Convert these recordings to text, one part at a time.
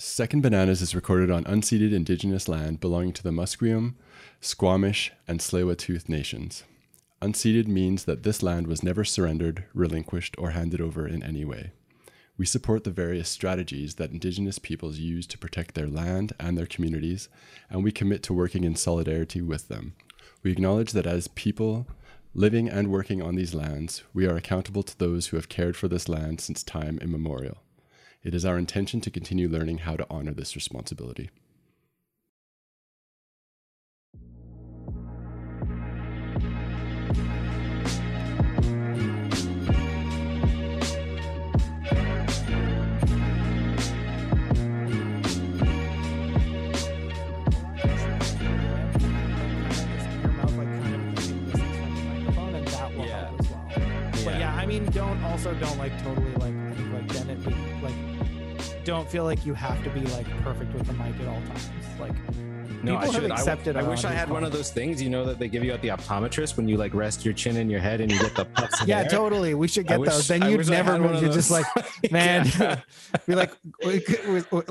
Second Bananas is recorded on unceded indigenous land belonging to the Musqueam, Squamish, and Tsleil-Waututh nations. Unceded means that this land was never surrendered, relinquished, or handed over in any way. We support the various strategies that Indigenous peoples use to protect their land and their communities, and we commit to working in solidarity with them. We acknowledge that as people living and working on these lands, we are accountable to those who have cared for this land since time immemorial. It is our intention to continue learning how to honor this responsibility. Don't feel like you have to be like perfect with the mic at all times. Like, no, I should accept it. I wish I had one of those things, you know, that they give you at the optometrist when you like rest your chin in your head and you get the puffs. Yeah, there. Totally. We should get those. Then you'd never move. You're just like, man, yeah. You're like,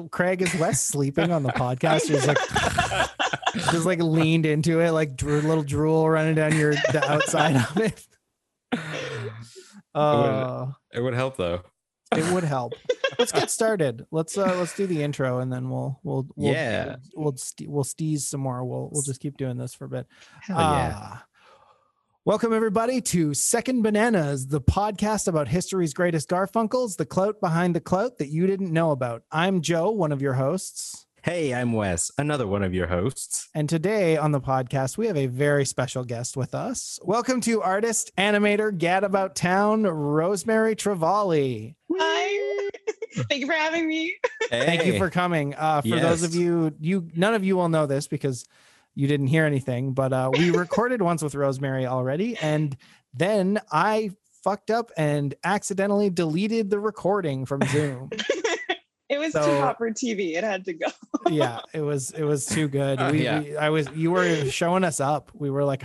Craig is less sleeping on the podcast. He's like, just like leaned into it, like little drool running down the outside of it. It would help though. It would help. Let's get started. Let's do the intro and then we'll steeze some more. We'll just keep doing this for a bit. Welcome everybody to Second Bananas, the podcast about history's greatest Garfunkels, the clout behind the clout that you didn't know about. I'm Joe, one of your hosts. Hey, I'm Wes, another one of your hosts. And today on the podcast, we have a very special guest with us. Welcome to artist, animator, gadabout town, Rosemary Trevally. Hi. Thank you for having me. Hey. Thank you for coming. Those of you, none of you will know this because you didn't hear anything, but we recorded once with Rosemary already. And then I fucked up and accidentally deleted the recording from Zoom. It was too hot for TV. It had to go. Yeah, it was too good. You were showing us up. We were like,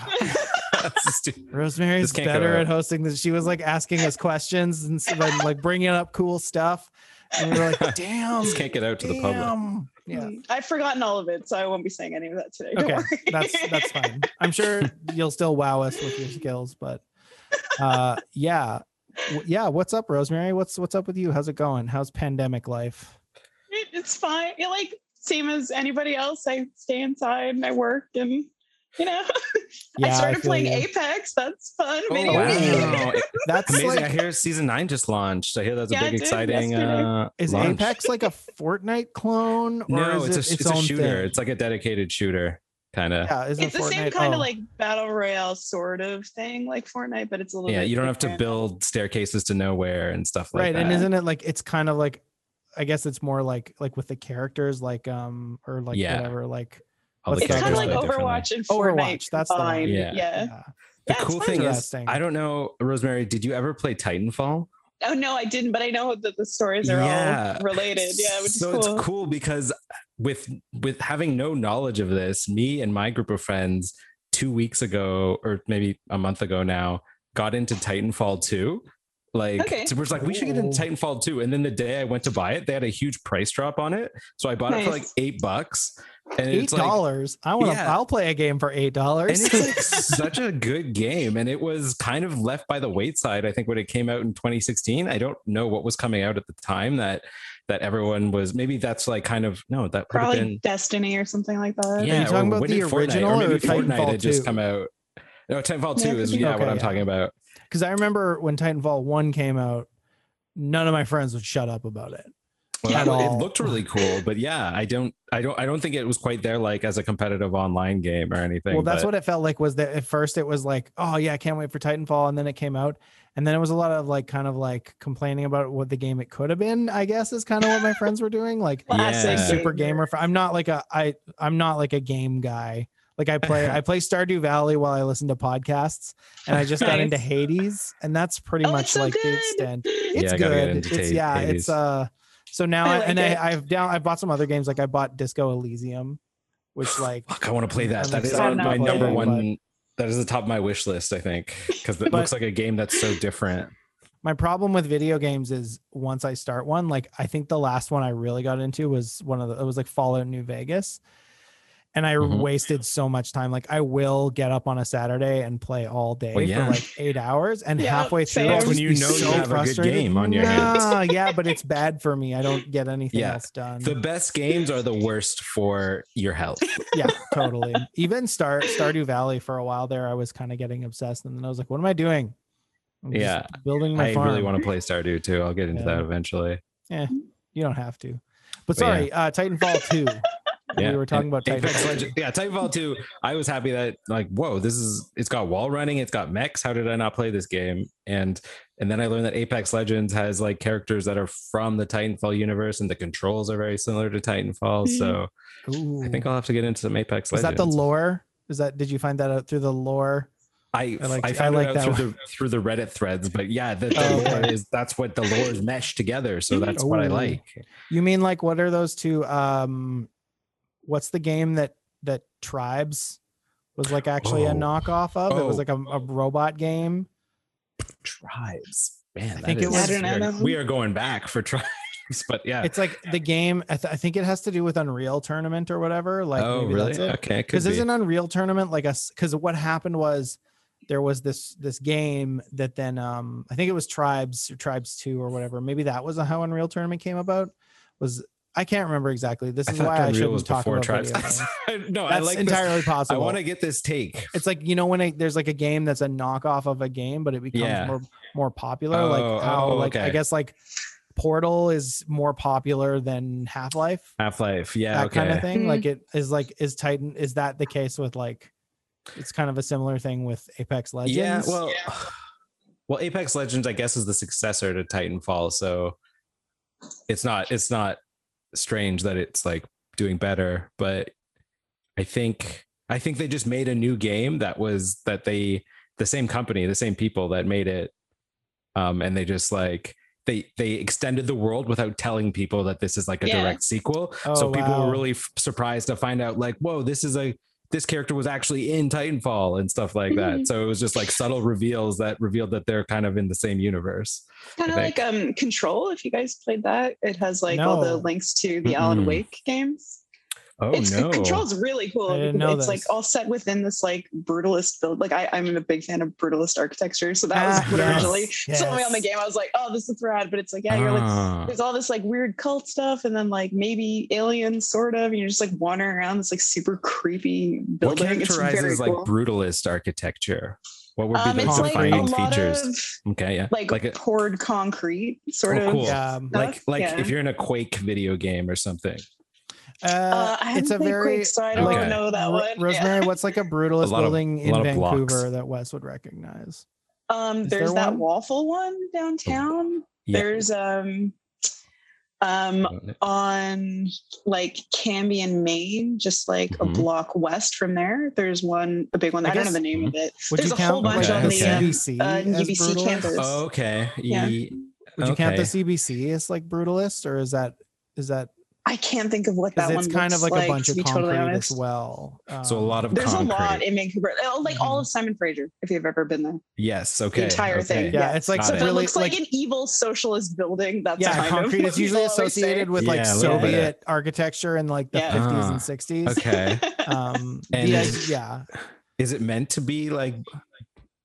Rosemary's better at hosting this. She was like asking us questions and like bringing up cool stuff. And we were like, damn. Just can't get out to the public. Yeah, I've forgotten all of it, so I won't be saying any of that today. Don't worry. That's fine. I'm sure you'll still wow us with your skills, but yeah. What's up, Rosemary? What's up with you? How's it going? How's pandemic life? It's fine. You're like same as anybody else. I stay inside and I work and yeah, I started playing Apex. That's fun. Wow. That's amazing. Like, I hear season 9 just launched. I hear that's a big exciting is launch. Apex like a Fortnite clone? Or no, it's a shooter. Thing? It's like a dedicated shooter. Kind of, yeah, it's the same kind of like battle royale sort of thing, like Fortnite, but it's a little bit you don't have to build staircases to nowhere and stuff like that. Right, and isn't it like it's kind of like, I guess it's more like with the characters, like or like whatever, like it's kind of like Overwatch and Fortnite. That's the one. Yeah. The cool thing is, I don't know, Rosemary, did you ever play Titanfall? Oh no, I didn't, but I know that the stories are all related. Yeah, which so is cool. It's cool because with having no knowledge of this, me and my group of friends 2 weeks ago, or maybe a month ago now, got into Titanfall 2. Like, so we're just like, we should get into Titanfall 2. And then the day I went to buy it, they had a huge price drop on it, so I bought it for like $8. And $8. Like, I'll play a game for $8. And it's like such a good game, and it was kind of left by the wayside. I think when it came out in 2016, I don't know what was coming out at the time that everyone was. Maybe that's like kind of that probably been Destiny or something like that. Yeah, are you talking about the original Fortnite, or maybe Fortnite had just come out? No, Titanfall 2 is what I'm talking about. Because I remember when Titanfall 1 came out, none of my friends would shut up about it. Well, it looked really cool, but I don't think it was quite there like as a competitive online game or anything. Well, that's what it felt like was that at first it was like, oh yeah, I can't wait for Titanfall, and then it came out, and then it was a lot of like kind of like complaining about what the game it could have been, I guess, is kind of what my friends were doing. Like super gamer. I'm not like a game guy. Like I play Stardew Valley while I listen to podcasts, and I just got into Hades, and that's pretty much like the extent. It's good. It's so now I bought some other games. Like I bought Disco Elysium, which like fuck, I want to play that. That is on my number one. That is the top of my wish list, I think, because it looks like a game that's so different. My problem with video games is once I start one, like I think the last one I really got into was it was like Fallout New Vegas. And I wasted so much time. Like I will get up on a Saturday and play all day for like 8 hours. And halfway through, I'll just be so frustrated. You have a good game on your hands. Yeah, but it's bad for me. I don't get anything else done. The best games are the worst for your health. Yeah, totally. Even Stardew Valley for a while there, I was kind of getting obsessed. And then I was like, what am I doing? I'm just building my farm. I really want to play Stardew too. I'll get into that eventually. Yeah, you don't have to. But sorry, Titanfall 2. We were talking about Titanfall. Yeah, Titanfall 2. I was happy that like, whoa, it's got wall running, it's got mechs. How did I not play this game? And then I learned that Apex Legends has like characters that are from the Titanfall universe, and the controls are very similar to Titanfall. So I think I'll have to get into some Apex Legends. Is that the lore? Did you find that out through the lore? I found it out through the Reddit threads, but that's what the lore is meshed together. So that's what I like. You mean like what are those two? What's the game that Tribes was like actually a knockoff of? It was like a robot game. Tribes, man. I think it was. We are going back for Tribes, but yeah, it's like the game. I think it has to do with Unreal Tournament or whatever. Like, maybe that's it. Okay, because isn't Unreal Tournament like a? Because what happened was there was this game that then I think it was Tribes or Tribes 2 or whatever. Maybe that was how Unreal Tournament came about. I can't remember exactly. This is why I shouldn't talk about Tribes. No, that's entirely possible. I want to get this take. It's like, you know, when there's like a game that's a knockoff of a game, but it becomes more popular. I guess like Portal is more popular than Half-Life. Yeah, that kind of thing. Mm-hmm. Like it is like is that the case with like? It's kind of a similar thing with Apex Legends. Yeah, well, Apex Legends, I guess, is the successor to Titanfall, so it's not strange that it's like doing better, but I think they just made a new game the same company, the same people that made it, and they just like they extended the world without telling people that this is like a direct sequel. People were really surprised to find out like, whoa, this character was actually in Titanfall and stuff like that. So it was just like subtle reveals that revealed that they're kind of in the same universe. Kind of like Control, if you guys played that. It has like all the links to the Alan Wake games. Control's really cool. It's like all set within this like brutalist build. Like I'm a big fan of brutalist architecture. So that was originally somebody on the game. I was like, oh, this is rad. But it's like, you're like, there's all this like weird cult stuff. And then like maybe aliens sort of, and you're just like wandering around this like super creepy building. What characterizes like brutalist architecture? What would be the defining features? Like poured concrete sort of. Cool. If you're in a Quake video game or something. It's a very Quake, so I don't know that one. Rosemary, what's like a brutalist building in Vancouver that Wes would recognize? There's that waffle one downtown. Yeah. There's on like Cambion, Maine, just like a block west from there. There's one, a big one. I don't know the name of it. There's a whole bunch on the UBC campus. Oh, okay. Yeah. Would you count the CBC as like brutalist, or is that? I can't think of what that one is. It's kind of like a bunch of concrete as well. So a lot of there's concrete. A lot in Vancouver, like all of Simon Fraser, if you've ever been there. Yes, okay. The entire thing. Yeah, it's like it looks like an evil socialist building. That's concrete is usually associated with like Soviet architecture in like the 50s and 60s. Okay. Is it meant to be like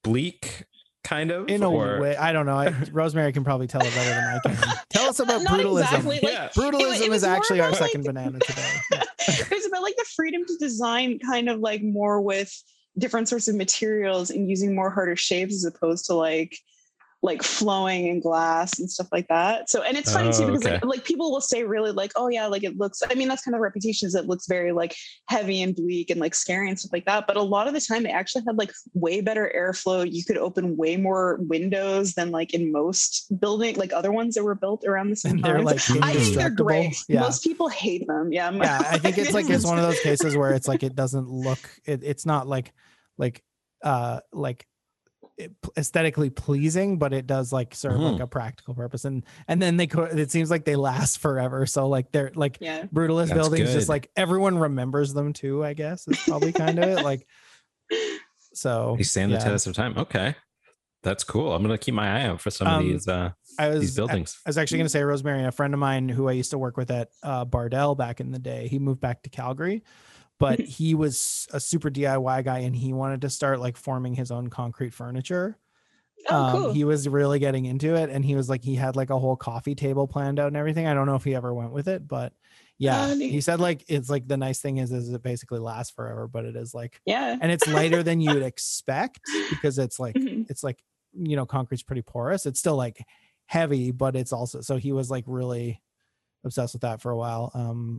bleak? Kind of in a way, I don't know. Rosemary can probably tell it better than I can. Tell us about brutalism. Exactly. Brutalism is actually our second banana today. Yeah. It was about like the freedom to design, kind of like more with different sorts of materials and using more harder shapes as opposed to like flowing and glass and stuff like that. So, and it's funny too, because like people will say really like, oh yeah, like it looks, I mean, that's kind of reputations. It looks very like heavy and bleak and like scary and stuff like that. But a lot of the time they actually had like way better airflow. You could open way more windows than like in most buildings, like other ones that were built around the same time. Like, I think they're great. Yeah. Most people hate them. Yeah. I think it's like, it's one of those cases where it's like, it doesn't look, it's not like aesthetically pleasing, but it does like serve like a practical purpose, and then it seems like they last forever, so like they're like brutalist buildings, just like everyone remembers them too, I guess. It's probably kind of it, like, so they stand the test of time. Okay, That's cool. I'm going to keep my eye out for some of these buildings. I was actually going to say, Rosemary, a friend of mine who I used to work with at Bardell back in the day, he moved back to Calgary, but he was a super DIY guy and he wanted to start like forming his own concrete furniture. Cool. He was really getting into it, and he was like, he had like a whole coffee table planned out and everything. I don't know if he ever went with it, but yeah, he said like, it's like the nice thing is it basically lasts forever, but it is like, yeah, and it's lighter than you would expect because it's like, mm-hmm. it's like, you know, concrete's pretty porous. It's still like heavy, but it's also, so he was like really obsessed with that for a while.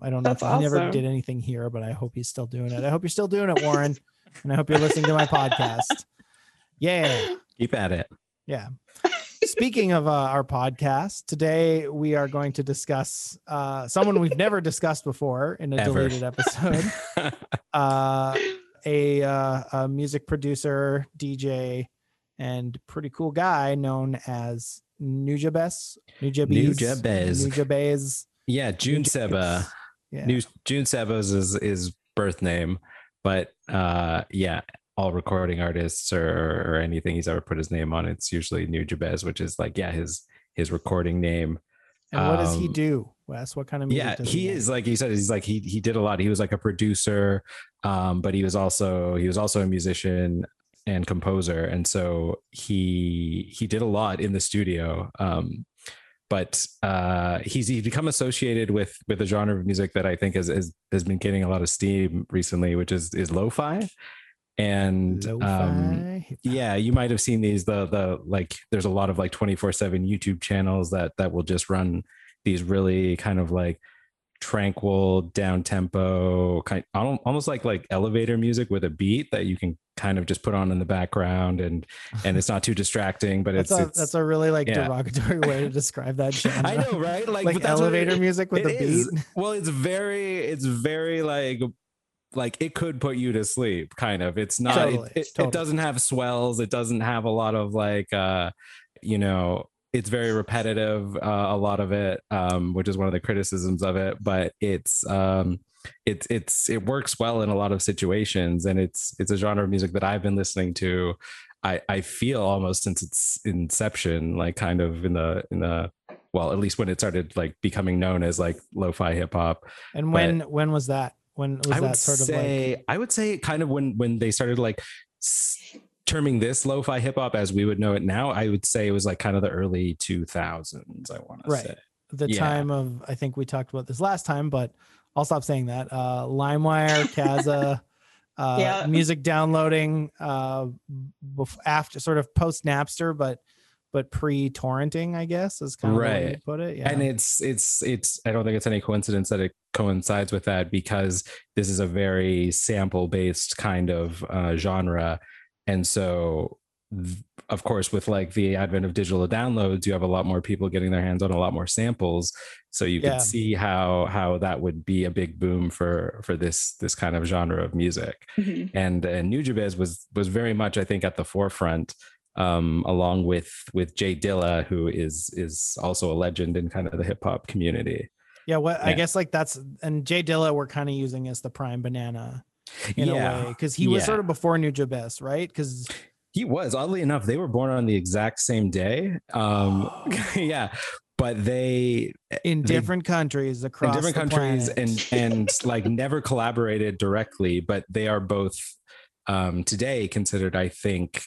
I don't know if he never did anything here, but I hope he's still doing it. I hope you're still doing it, Warren. And I hope you're listening to my podcast. Yeah. Keep at it. Yeah. Speaking of our podcast, today we are going to discuss someone we've never discussed before in a deleted episode. A music producer, DJ, and pretty cool guy known as Nujabes. Yeah, June Seba. Yeah. June Seba's is birth name, but yeah. All recording artists or anything he's ever put his name on, it's usually Nujabes, which is like, yeah, his recording name. And what does he do, Wes? What kind of music does he is make? Like you said, he's like he did a lot. He was like a producer, but he was also a musician and composer, and so he did a lot in the studio. But he's become associated with a genre of music that I think has been getting a lot of steam recently, which is lo-fi. And yeah, you might have seen these, the like there's a lot of like 24/7 YouTube channels that will just run these really kind of like tranquil, down tempo kind, almost like elevator music with a beat that you can kind of just put on in the background, and it's not too distracting, but that's a really like derogatory way to describe that genre. I know, right? Like elevator music with a beat. Well, it's very like it could put you to sleep, kind of. It's not totally, it doesn't have swells, it doesn't have a lot of like it's very repetitive, a lot of it, which is one of the criticisms of it, but it works well in a lot of situations, and it's a genre of music that I've been listening to I feel almost since its inception, like kind of in the well, at least when it started like becoming known as like lo-fi hip hop. And when was that? When was that sort of like? I would say kind of when they started like terming this lo-fi hip hop as we would know it now, I would say it was like kind of the early 2000s, I want to say. The time of, I think we talked about this last time, but I'll stop saying that. LimeWire, Kazaa, music downloading, after sort of post Napster, but pre-torrenting, I guess, is kind of the way you put it. Yeah. And it's I don't think it's any coincidence that it coincides with that, because this is a very sample-based kind of genre. And so, of course, with like the advent of digital downloads, you have a lot more people getting their hands on a lot more samples. So you can see how that would be a big boom for this kind of genre of music. Mm-hmm. And Nujabes was very much, I think, at the forefront, along with Jay Dilla, who is also a legend in kind of the hip hop community. Yeah, I guess like that's, and Jay Dilla we're kind of using as the prime banana in a way, because he was sort of before Nujabes, right? Because he was, oddly enough, they were born on the exact same day. Yeah, but they in different countries and like never collaborated directly, but they are both today considered, I think,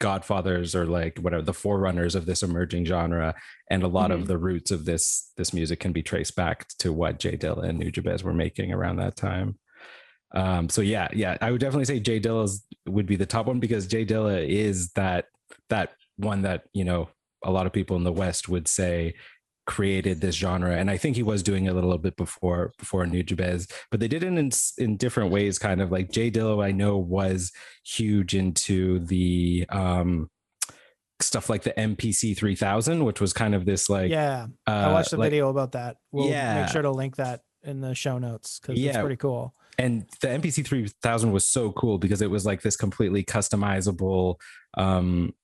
godfathers or like whatever, the forerunners of this emerging genre, and a lot of the roots of this music can be traced back to what Jay Dilla and Nujabes were making around that time. So I would definitely say Jay Dilla's would be the top one, because Jay Dilla is that one that, you know, a lot of people in the West would say created this genre, and I think he was doing it a little bit before Nujabes, but they did it in different ways. Kind of like Jay Dilla, I know, was huge into the stuff like the MPC 3000, which was kind of this like I watched a video about that. We'll make sure to link that in the show notes, because it's pretty cool. And the MPC 3000 was so cool because it was like this completely customizable kind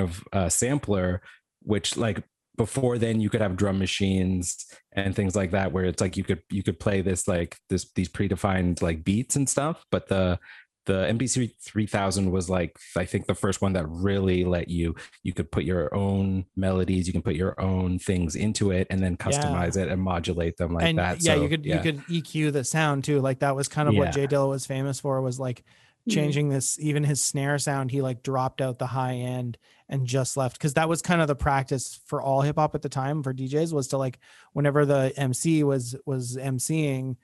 of sampler, which like before then you could have drum machines and things like that, where it's like you could play this like these predefined like beats and stuff, but the the MPC 3000 was like, I think the first one that really let you could put your own melodies, you can put your own things into it and then customize it and modulate them like that. Yeah, so, you could EQ the sound too. Like that was kind of what Jay Dilla was famous for, was like changing this, even his snare sound, he like dropped out the high end and just left. Cause that was kind of the practice for all hip hop at the time for DJs, was to like, whenever the MC was MCing,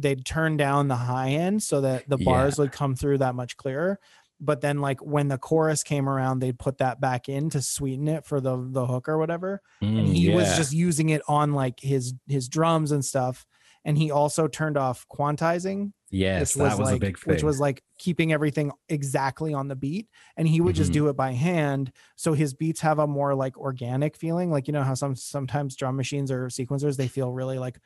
they'd turn down the high end so that the bars would come through that much clearer. But then like when the chorus came around, they'd put that back in to sweeten it for the hook or whatever. And he was just using it on like his drums and stuff. And he also turned off quantizing. Yes, that was like, a big thing. Which was like keeping everything exactly on the beat. And he would just do it by hand. So his beats have a more like organic feeling. Like, you know how sometimes drum machines or sequencers, they feel really like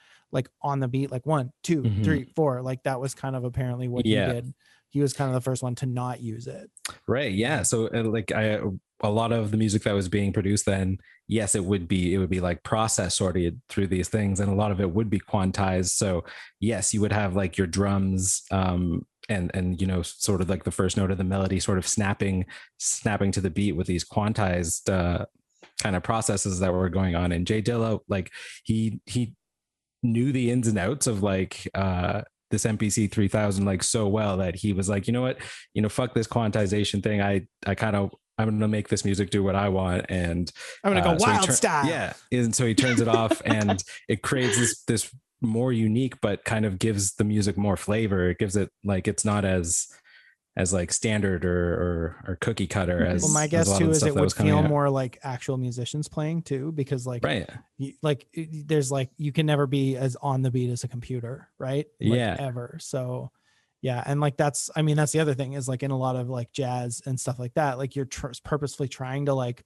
on the beat, like 1, 2, 3, 4. Like that was kind of apparently what he did. He was kind of the first one to not use it. Right. Yeah. So like a lot of the music that was being produced then, yes, it would be like process sorted through these things. And a lot of it would be quantized. So yes, you would have like your drums, and, you know, sort of like the first note of the melody sort of snapping to the beat with these quantized, kind of processes that were going on. And Jay Dilla, like he knew the ins and outs of like, this MPC 3000, like so well that he was like, you know what, fuck this quantization thing. I'm going to make this music do what I want. And I'm going to go wild style. Yeah. And so he turns it off and it creates this more unique, but kind of gives the music more flavor. It gives it like, it's not as like standard or cookie cutter as. Well, my guess too is it would feel more like actual musicians playing too, because like, there's like, you can never be as on the beat as a computer, right? Like, ever. So yeah. And like, that's the other thing is like in a lot of like jazz and stuff like that, like you're purposefully trying to like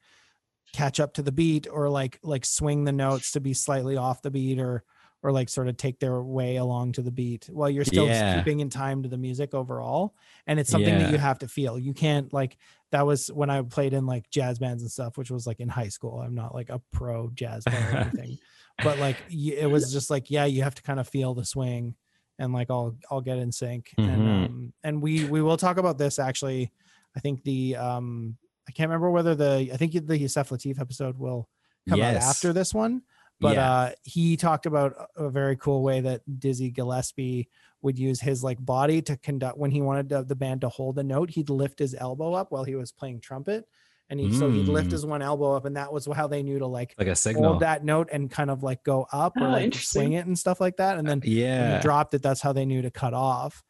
catch up to the beat or like swing the notes to be slightly off the beat or like sort of take their way along to the beat while you're still just keeping in time to the music overall. And it's something that you have to feel. You can't like, that was when I played in like jazz bands and stuff, which was like in high school. I'm not like a pro jazz band or anything, but like, it was just like, you have to kind of feel the swing and like, I'll get in sync. And we will talk about this actually. I think I can't remember whether I think the Yusef Lateef episode will come out after this one. But he talked about a very cool way that Dizzy Gillespie would use his like body to conduct when he wanted the band to hold a note. He'd lift his elbow up while he was playing trumpet. And so he'd lift his one elbow up. And that was how they knew to like a signal, hold that note and kind of like go up or like swing it and stuff like that. And then when he dropped it, that's how they knew to cut off.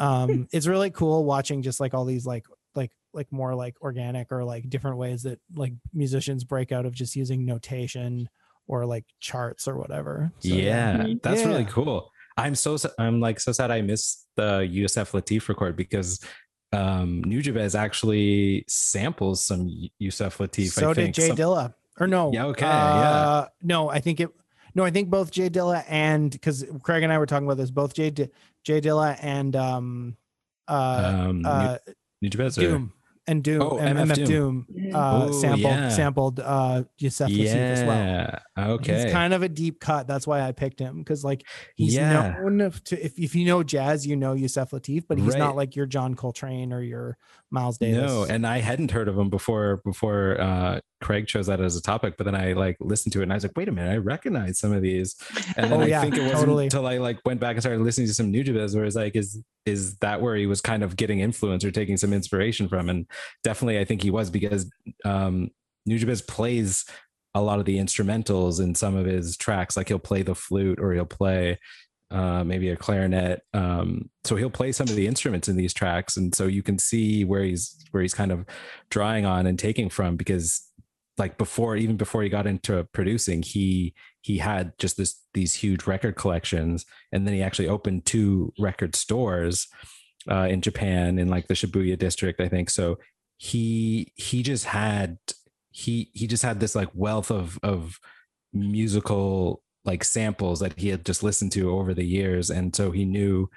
It's really cool watching just like all these like more like organic or like different ways that like musicians break out of just using notation or like charts or whatever. So, that's really cool. I'm so sad I missed the Yusef Lateef record because Nujabes actually samples some Yusef Lateef. So I think. Did Jay Dilla or no? Yeah. Okay. Yeah. No, I think both Jay Dilla and because Craig and I were talking about this, both Jay Dilla and Nujabes Doom. And Doom, MF Doom, sampled Yusef Lateef as well. Okay, he's kind of a deep cut. That's why I picked him because like he's known to. If you know jazz, you know Yusef Lateef, but he's not like your John Coltrane or your Miles Davis. No, and I hadn't heard of him before Craig chose that as a topic. But then I like listened to it and I was like, wait a minute, I recognize some of these. And then I think it wasn't until I like went back and started listening to some Nujabes where it's like is that where he was kind of getting influence or taking some inspiration from? And definitely I think he was because Nujabes plays a lot of the instrumentals in some of his tracks. Like he'll play the flute or he'll play maybe a clarinet. So he'll play some of the instruments in these tracks. And so you can see where he's kind of drawing on and taking from because like before he got into producing, he had just these huge record collections. And then he actually opened 2 record stores in Japan in like the Shibuya district, I think. So he just had this like wealth of musical like samples that he had just listened to over the years. And so he knew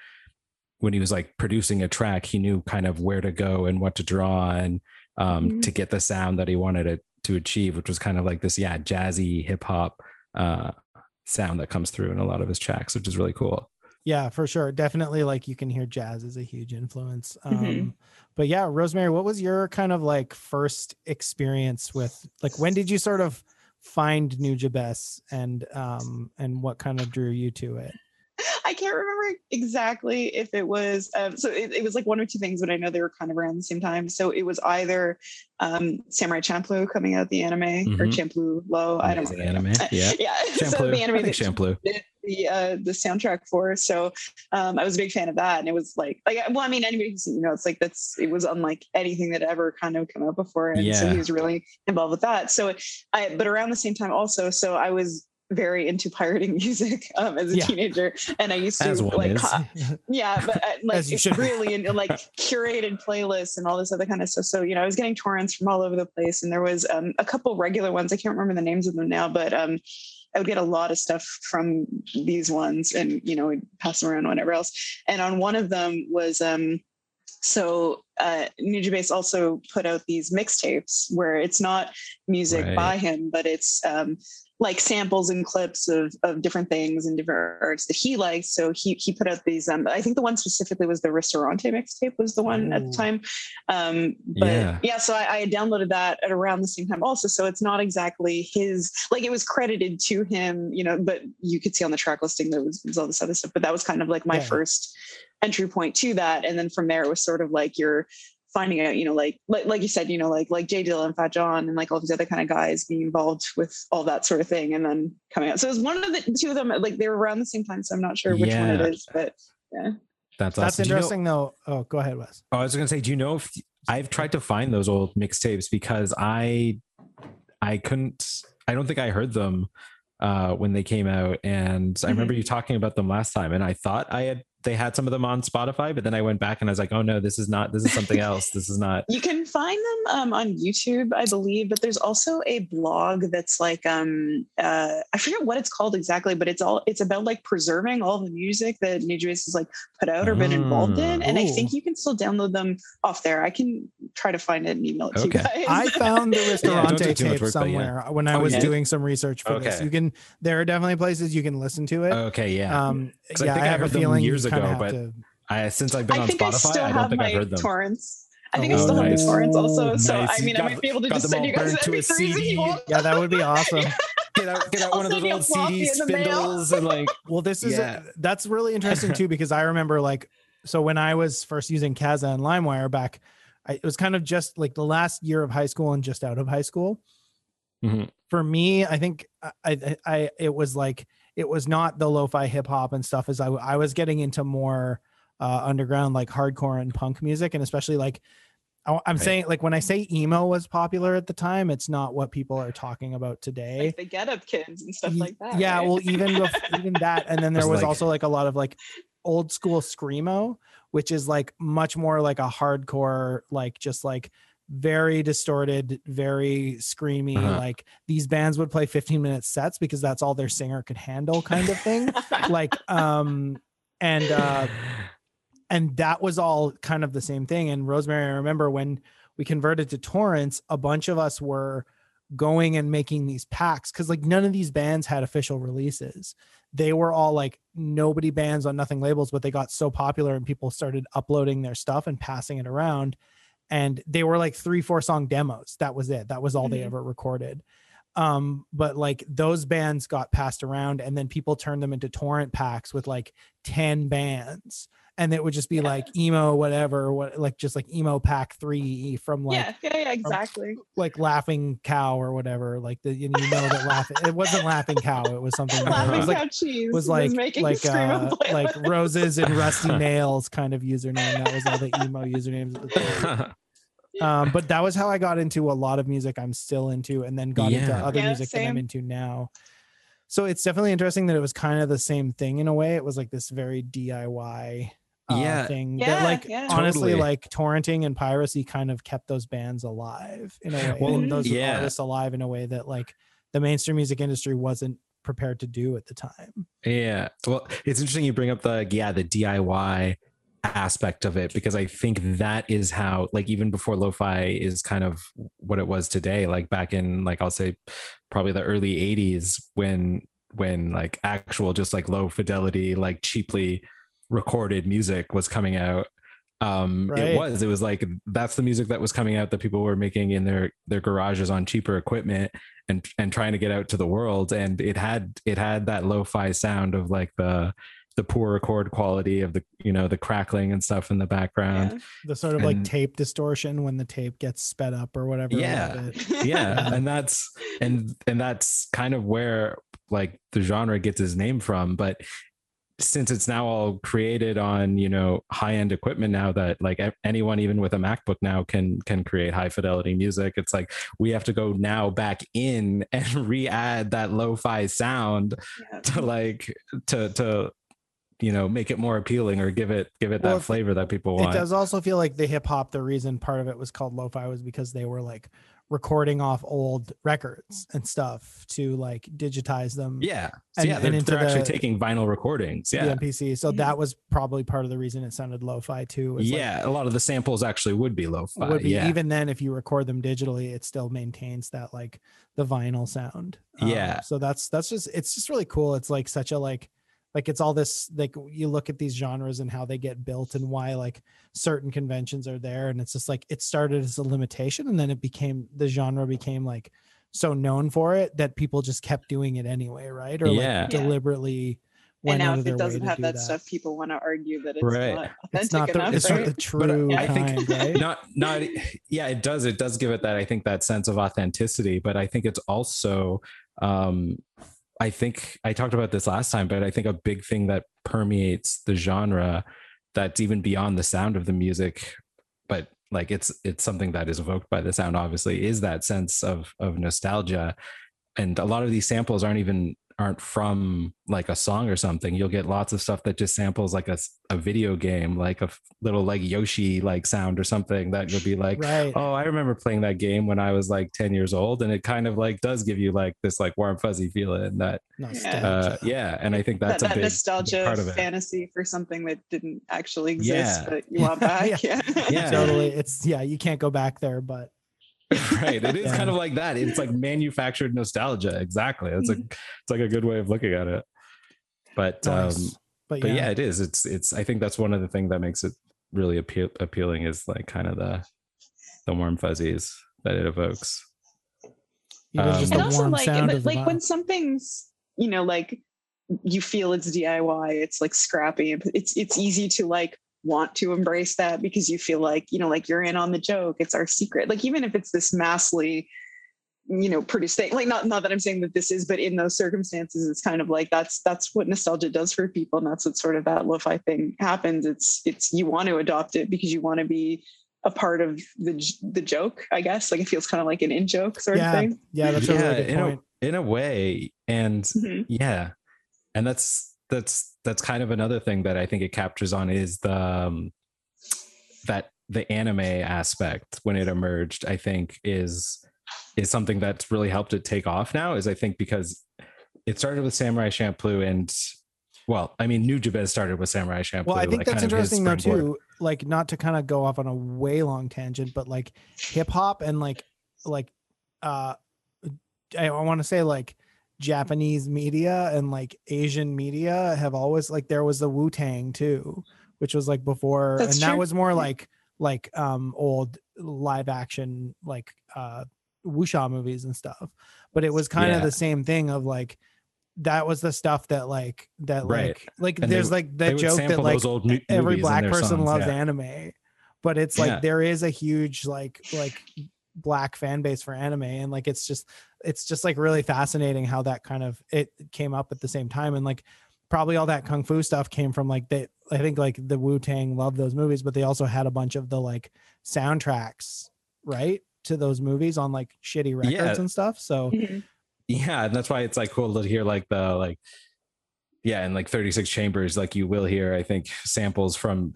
when he was like producing a track, he knew kind of where to go and what to draw on to get the sound that he wanted it to achieve, which was kind of like this, jazzy hip hop sound that comes through in a lot of his tracks, which is really cool. Yeah, for sure. Definitely, like, you can hear jazz is a huge influence. But yeah, Rosemary, what was your kind of like first experience with, like, when did you sort of find Nujabes, and what kind of drew you to it? I can't remember exactly if it was, so it was like one or two things, but I know they were kind of around the same time. So it was either Samurai Champloo coming out, the anime, or Champloo Low. I don't know. Anime, yeah. Yeah. Champloo. So the anime I think Champloo did the soundtrack for. So I was a big fan of that. And it was like, well, I mean, anybody who's, you know, it's like, it was unlike anything that ever kind of come out before. And so he was really involved with that. So but around the same time also, so I was very into pirating music as a teenager, and I used to but like really into like curated playlists and all this other kind of stuff. So, you know, I was getting torrents from all over the place, and there was a couple regular ones. I can't remember the names of them now, but I would get a lot of stuff from these ones, and, you know, we'd pass them around whenever else. And on one of them was Nujabes also put out these mixtapes where it's not music by him, but it's like samples and clips of different things and different arts that he likes. So he put out these, I think the one specifically was the Ristorante mixtape was the one at the time. So I downloaded that at around the same time also. So it's not exactly his, like, it was credited to him, you know, but you could see on the track listing there was all this other stuff, but that was kind of like my first entry point to that. And then from there, it was sort of like you're finding out, you know, like you said, you know, like Jay Dilla and Fat John and like all these other kind of guys being involved with all that sort of thing, and then coming out. So it was one of the two of them, like they were around the same time, so I'm not sure which one it is, but that's awesome. That's interesting, though. Oh, go ahead, Wes. Oh, I was gonna say, do you know if I've tried to find those old mixtapes, because I couldn't, I don't think I heard them when they came out, and I remember you talking about them last time, and I thought they had some of them on Spotify, but then I went back and I was like, oh no, this is something else. This is not. You can find them on YouTube, I believe, but there's also a blog that's like, I forget what it's called exactly, but it's about like preserving all the music that Nujabes has like put out or been involved in. And I think you can still download them off there. I can try to find it and email it to you guys. I found the Ristorante tape somewhere when I was doing some research for this. There are definitely places you can listen to it. Okay. Yeah. Yeah, I think I have a feeling years ago, but since I've been on Spotify, I don't think I've heard them. Torrents. I think I still have torrents also. So nice. I mean, I might be able to just send you guys every CD. Yeah, that would be awesome. Get out one of those old CD spindles and like. Well, this is that's really interesting too, because I remember like, so when I was first using Kazaa and LimeWire back, it was kind of just like the last year of high school and just out of high school. For me, I think I it was like, it was not the lo-fi hip hop and stuff as I was getting into more underground, like hardcore and punk music. And especially like, I'm saying, like, when I say emo was popular at the time, it's not what people are talking about today. Like the Get Up Kids and stuff like that. Yeah. Right? Well, even that. And then there was like, also like a lot of like old school screamo, which is like much more like a hardcore, like just like very distorted, very screamy, like these bands would play 15-minute sets because that's all their singer could handle kind of thing. Like, and that was all kind of the same thing. And Rosemary, I remember when we converted to torrents, a bunch of us were going and making these packs, because like none of these bands had official releases. They were all like nobody bands on nothing labels, but they got so popular and people started uploading their stuff and passing it around. And they were like 3-4 song demos. That was it. That was all they ever recorded. But like those bands got passed around, and then people turned them into torrent packs with like 10 bands. And it would just be like emo, whatever, like just like emo pack 3 from like, exactly. From like Laughing Cow or whatever. Like the, you know, that it wasn't Laughing Cow. It was something like, it was like Roses and Rusty Nails kind of username. That was all the emo usernames at the time. But that was how I got into a lot of music I'm still into, and then got into other music that I'm into now. So it's definitely interesting that it was kind of the same thing in a way. It was like this very DIY thing that like honestly like torrenting and piracy kind of kept those bands alive in a way. Well, and those artists alive in a way that like the mainstream music industry wasn't prepared to do at the time. Yeah. Well, it's interesting you bring up the DIY aspect of it, because I think that is how, like, even before lo-fi is kind of what it was today, like back in, like, I'll say probably the early 80s when like actual just like low fidelity, like cheaply recorded music was coming out. Right. It was like, that's the music that was coming out that people were making in their garages on cheaper equipment and trying to get out to the world. And it had that lo-fi sound of like the poor record quality of the crackling and stuff in the background. Yeah. The sort of like tape distortion when the tape gets sped up or whatever. Yeah. Yeah. And that's kind of where like the genre gets its name from. But since it's now all created on, high-end equipment now that like anyone, even with a MacBook now can create high fidelity music. It's like, we have to go now back in and re-add that lo-fi sound to make it more appealing or give it that flavor that people want. It does also feel like the hip hop, the reason part of it was called lo-fi was because they were like recording off old records and stuff to like digitize them. Yeah. They're actually taking vinyl recordings. Yeah. The MPC. So that was probably part of the reason it sounded lo-fi too. Yeah. Like, a lot of the samples actually would be lo-fi. Even then, if you record them digitally, it still maintains that like the vinyl sound. Yeah. So it's just really cool. It's like such a like it's all this, like you look at these genres and how they get built and why like certain conventions are there. And it's just like, it started as a limitation and then the genre became like so known for it that people just kept doing it anyway. Right. Or deliberately. And now if it doesn't have that stuff, people want to argue that it's not authentic enough. It's not the true kind, right? It does give it that, I think, that sense of authenticity, but I think it's also, I think I talked about this last time, but I think a big thing that permeates the genre that's even beyond the sound of the music, but like it's something that is evoked by the sound, obviously, is that sense of nostalgia. And a lot of these samples aren't from like a song or something. You'll get lots of stuff that just samples like a video game, like a little like Yoshi like sound or something that you'll be like, oh, I remember playing that game when I was like 10 years old. And it kind of like does give you like this like warm fuzzy feeling that nostalgia. And I think that's that a big nostalgia part of it. Fantasy for something that didn't actually exist, but you want back. Totally. It's you can't go back there, but right, it is kind of like that. It's like manufactured nostalgia. Exactly. It's like a good way of looking at it. But nice. But it is. It's I think that's one of the things that makes it really appealing is like kind of the warm fuzzies that it evokes. And also like when something's like you feel it's DIY, it's like scrappy, and it's easy to like want to embrace that because you feel like like you're in on the joke, it's our secret, like even if it's this massively produced thing, like not that I'm saying that this is, but in those circumstances it's kind of like that's what nostalgia does for people, and that's what sort of that lo-fi thing happens. It's you want to adopt it because you want to be a part of the joke, I guess. Like it feels kind of like an in joke sort of thing. That's a really good point. In a way. And and that's kind of another thing that I think it captures on is the anime aspect when it emerged, I think is something that's really helped it take off now, is I think because it started with Samurai Champloo and New Jabez started with Samurai Champloo. Well, I think that's interesting though too, like not to kind of go off on a way long tangent, but like hip hop and like I want to say like Japanese media and like Asian media have always like, there was the Wu-Tang too, which was like before. That's and true. That was more like old live action like wuxia movies and stuff, but it was kind of the same thing of like that was the stuff that like that like and there's like that joke that like every black person songs, loves anime, but it's like there is a huge like black fan base for anime, and like it's just like really fascinating how that kind of it came up at the same time. And like probably all that kung fu stuff came from like they, I think like the Wu-Tang loved those movies, but they also had a bunch of the like soundtracks right to those movies on like shitty records and stuff. So and that's why it's like cool to hear like the like and like 36 Chambers, like you will hear I think samples from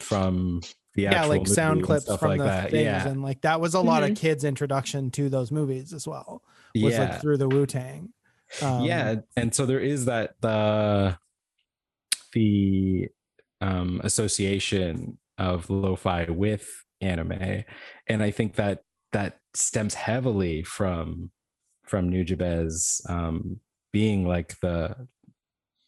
the actual like sound clips from like the that. Things and like that was a lot of kids' introduction to those movies as well. Was like through the Wu-Tang. And so there is that the association of lo-fi with anime, and I think that stems heavily from New Jabez being like the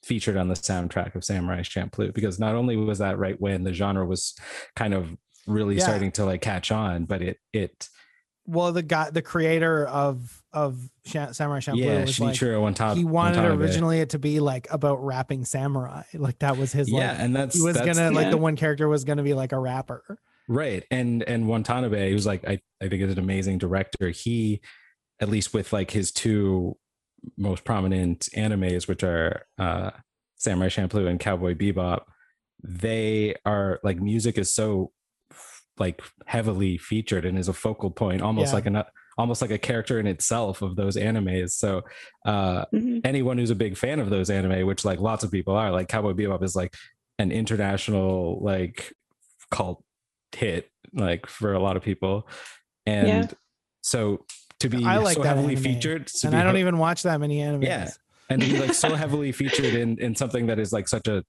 featured on the soundtrack of Samurai Champloo, because not only was that right when the genre was kind of really starting to like catch on, but it well, the creator of Samurai Champloo, was Shinichiro Watanabe. He wanted originally it to be like about rapping samurai, like that was his. Yeah, like, and the one character was gonna be like a rapper, right? And Watanabe, he was like, I think is an amazing director. He, at least with like his two most prominent animes, which are Samurai Champloo and Cowboy Bebop, they are like music is so like heavily featured and is a focal point, almost like a character in itself of those animes. So anyone who's a big fan of those anime, which like lots of people are, like Cowboy Bebop is like an international like cult hit, like for a lot of people. And so to be so heavily featured, and I don't even watch that many animes. Yeah, and to be like so heavily featured in something that is like such a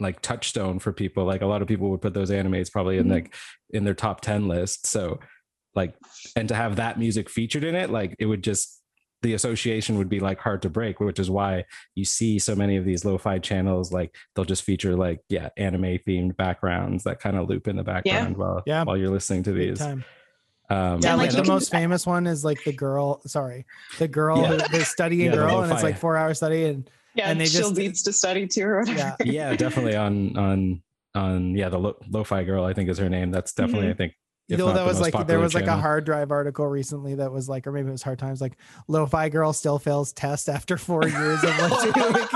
like touchstone for people. Like a lot of people would put those animes probably in like in their top 10 list. So like, and to have that music featured in it, like it would just, the association would be like hard to break, which is why you see so many of these lo-fi channels, like they'll just feature like, anime themed backgrounds that kind of loop in the background while you're listening to these. Like the most famous one is like the girl who's studying girl, and it's like 4-hour study and they just needs to study too. Or definitely on the lo-fi girl, I think is her name. That's definitely I think. That was like there was like a hard drive article recently that was like, or maybe it was Hard Times, like lo-fi girl still fails test after 4 years of like.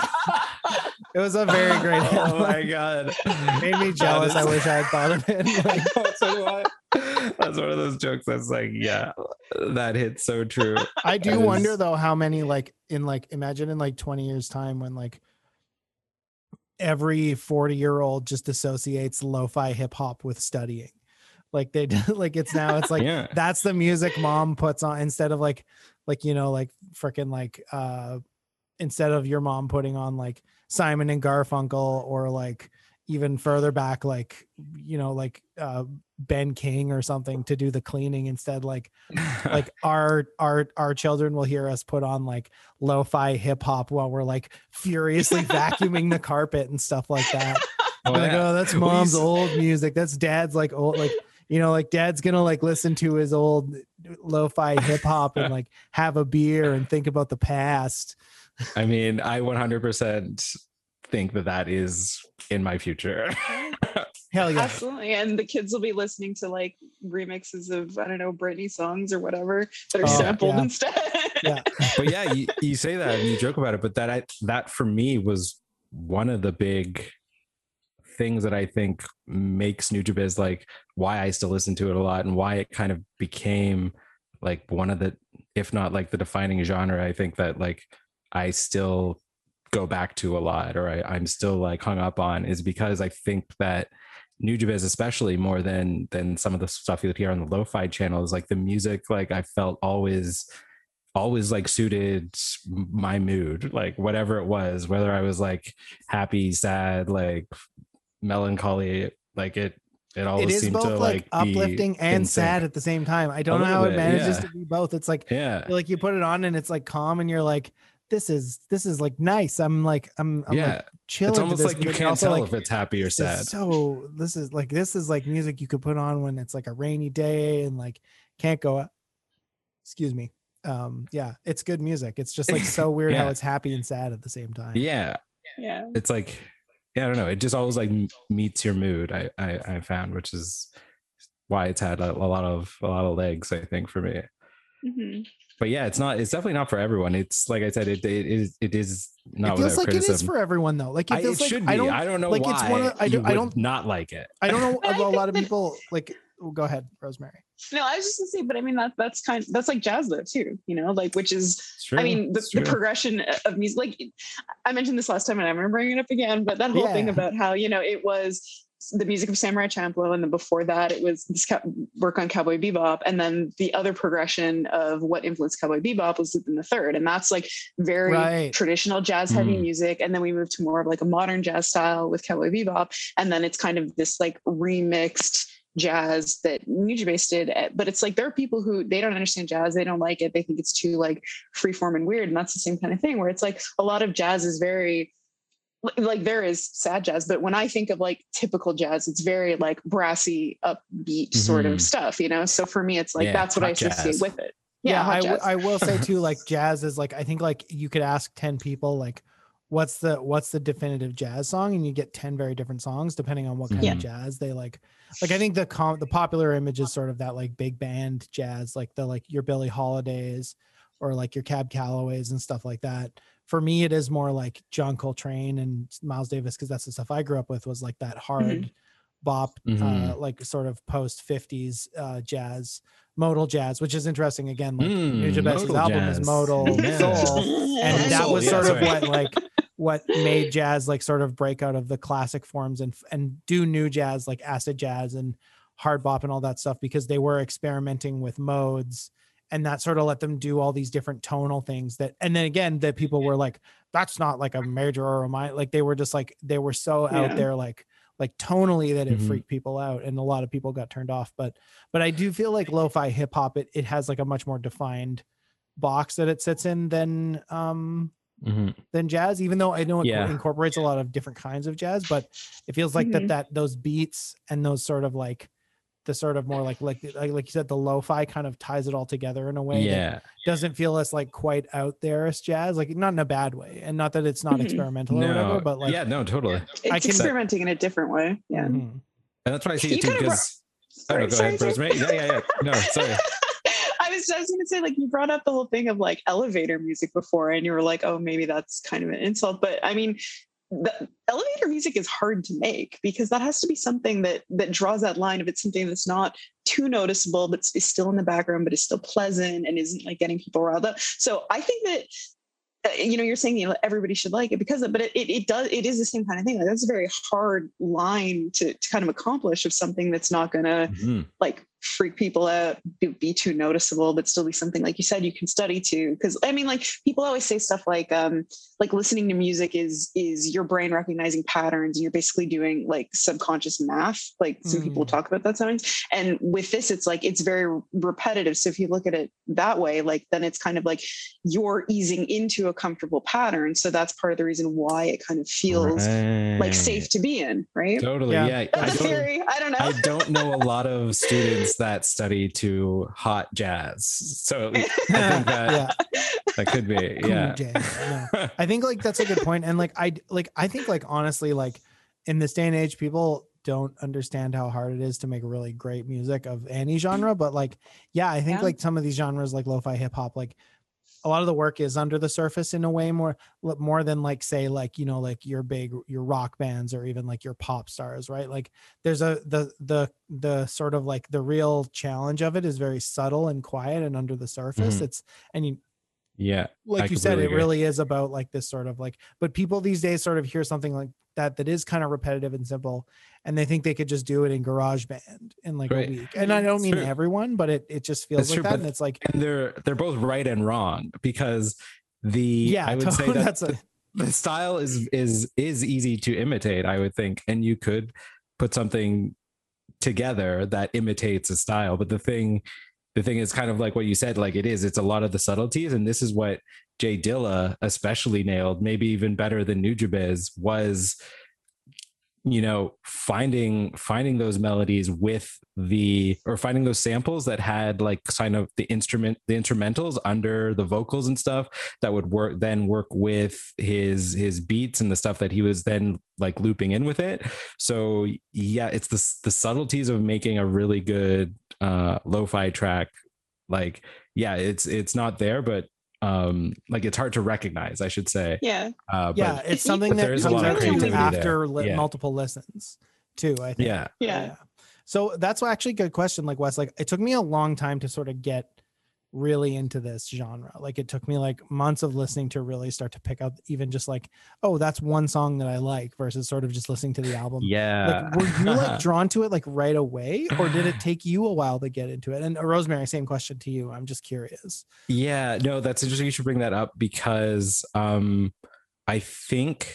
It was a very great. Oh my god, it made me jealous. I wish I had thought of it. Like, so do I. That's one of those jokes that's like, yeah, that hits so true. I do wonder though how many like imagine in like 20 years time when like every 40-year-old just associates lo-fi hip hop with studying. Like they do, like it's like that's the music mom puts on instead of like you know like freaking like instead of your mom putting on like Simon and Garfunkel or like even further back like you know like Ben King or something to do the cleaning. Instead like our children will hear us put on like lo-fi hip hop while we're like furiously vacuuming the carpet and stuff like that. Oh, that's mom's old music, that's dad's like old, like you know, like dad's gonna like listen to his old lo-fi hip hop and like have a beer and think about the past. I mean, I 100% think that is in my future. Hell yeah, absolutely. And the kids will be listening to like remixes of I don't know Britney songs or whatever that are sampled instead. But you say that and you joke about it, but that for me was one of the big things that I think makes NujaBiz like why I still listen to it a lot and why it kind of became like one of the, if not like the defining genre, I think that like I still go back to a lot, or I'm still like hung up on, is because I think that NujaBiz, especially more than some of the stuff you would hear on the lo-fi channels, like the music, like I felt always like suited my mood, like whatever it was, whether I was like happy, sad, like melancholy, like it always seemed to like uplifting and sad at the same time. I don't know how it manages to be both. It's like, like you put it on and it's like calm and you're like, this is like nice. I'm like chilling. It's almost like you can't tell like, if it's happy or sad. So this is like music you could put on when it's like a rainy day and like can't go up. Excuse me. It's good music. It's just like so weird how it's happy and sad at the same time. Yeah. It's like I don't know. It just always like meets your mood. I found, which is why it's had a lot of legs, I think, for me. Mm-hmm. But it's definitely not for everyone. It's like I said, it is not. It feels like criticism. It is for everyone though. Like it feels it should like, be. I don't know like why. It's one of, I don't not like it. I don't know a lot of people like. Oh, go ahead, Rosemary. No, I was just gonna say, but I mean that's like jazz though too. You know, like which is. True. I mean the progression of music. Like I mentioned this last time, and I'm gonna bring it up again. But that whole thing about how you know it was. The music of Samurai Champloo, and then before that it was this work on Cowboy Bebop, and then the other progression of what influenced Cowboy Bebop was Lupin the Third, and that's like very traditional jazz heavy music, and then we moved to more of like a modern jazz style with Cowboy Bebop, and then it's kind of this like remixed jazz that NujaBiz did, but it's like there are people who they don't understand jazz, they don't like it, they think it's too like freeform and weird, and that's the same kind of thing where it's like a lot of jazz is very like there is sad jazz, but when I think of like typical jazz, it's very like brassy, upbeat sort of stuff, you know? So for me, it's like, that's what I associate with it. I will say too, like jazz is like, I think like you could ask 10 people, like, what's the definitive jazz song? And you get 10 very different songs depending on what kind of jazz they like, I think the popular image is sort of that like big band jazz, like the, like your Billie Holidays or like your Cab Callaways and stuff like that. For me, it is more like John Coltrane and Miles Davis, because that's the stuff I grew up with, was like that hard bop, like sort of post 50s jazz, modal jazz, which is interesting. Again, like Nujabesky's album is modal soul, and that was sort of what made jazz like sort of break out of the classic forms and do new jazz like acid jazz and hard bop and all that stuff, because they were experimenting with modes. And that sort of let them do all these different tonal things that, and then again, that people were like, that's not like a major or a minor. Like they were just like, they were so out there, like tonally that it freaked people out. And a lot of people got turned off, but I do feel like lo-fi hip hop, it has like a much more defined box that it sits in than jazz, even though I know it incorporates a lot of different kinds of jazz, but it feels like that those beats and those sort of like, the sort of more like you said, the lo-fi kind of ties it all together in a way that doesn't feel as like quite out there as jazz, like not in a bad way, and not that it's not experimental or whatever, but like it's experimenting in a different way. And that's why I see it too, because sorry. I was gonna say, like, you brought up the whole thing of like elevator music before, and you were like, oh, maybe that's kind of an insult, but I mean, the elevator music is hard to make, because that has to be something that draws that line. If it's something that's not too noticeable, but is still in the background, but is still pleasant and isn't like getting people riled up. So I think that, you know, you're saying, you know, everybody should like it because of, but it is the same kind of thing. Like, that's a very hard line to kind of accomplish, of something that's not going to like freak people out, be too noticeable, but still be something, like you said, you can study to. Because I mean, like, people always say stuff like listening to music is your brain recognizing patterns, and you're basically doing like subconscious math, like some people talk about that sometimes. And with this, it's like, it's very repetitive, so if you look at it that way, like, then it's kind of like you're easing into a comfortable pattern, so that's part of the reason why it kind of feels like safe to be in, right? Totally. That's a theory. I don't know. I don't know a lot of students that study to hot jazz, so I think that could be I think like that's a good point. And like I think like honestly, like in this day and age, people don't understand how hard it is to make really great music of any genre, but like I think like some of these genres like lo-fi hip-hop, like a lot of the work is under the surface in a way, more than like, say, like, you know, like your rock bands or even like your pop stars, right? Like there's the sort of like the real challenge of it is very subtle and quiet and under the surface. Like you said, it really is about like this sort of like, but people these days sort of hear something like that is kind of repetitive and simple, and they think they could just do it in GarageBand in like a week. And I don't mean everyone, but it just feels like that. And it's like, and they're both right and wrong, because I would say the style is easy to imitate, I would think, and you could put something together that imitates a style. But the thing is kind of like what you said, like it's a lot of the subtleties. And this is what Jay Dilla especially nailed, maybe even better than Nujabes, was, you know, finding those melodies with finding those samples that had like kind of the instrumentals under the vocals and stuff that would work with his beats and the stuff that he was then like looping in with it. So it's the subtleties of making a really good lo-fi track. Like, it's not there, but like it's hard to recognize, I should say. It's something that comes out after multiple listens too, I think. So that's actually a good question, like Wes, like it took me a long time to sort of get really into this genre. Like it took me like months of listening to really start to pick up even just like, oh, that's one song that I like, versus sort of just listening to the album. Like, were you like drawn to it like right away, or did it take you a while to get into it? And Rosemary, same question to you. I'm just curious. Yeah, no, that's interesting you should bring that up, because I think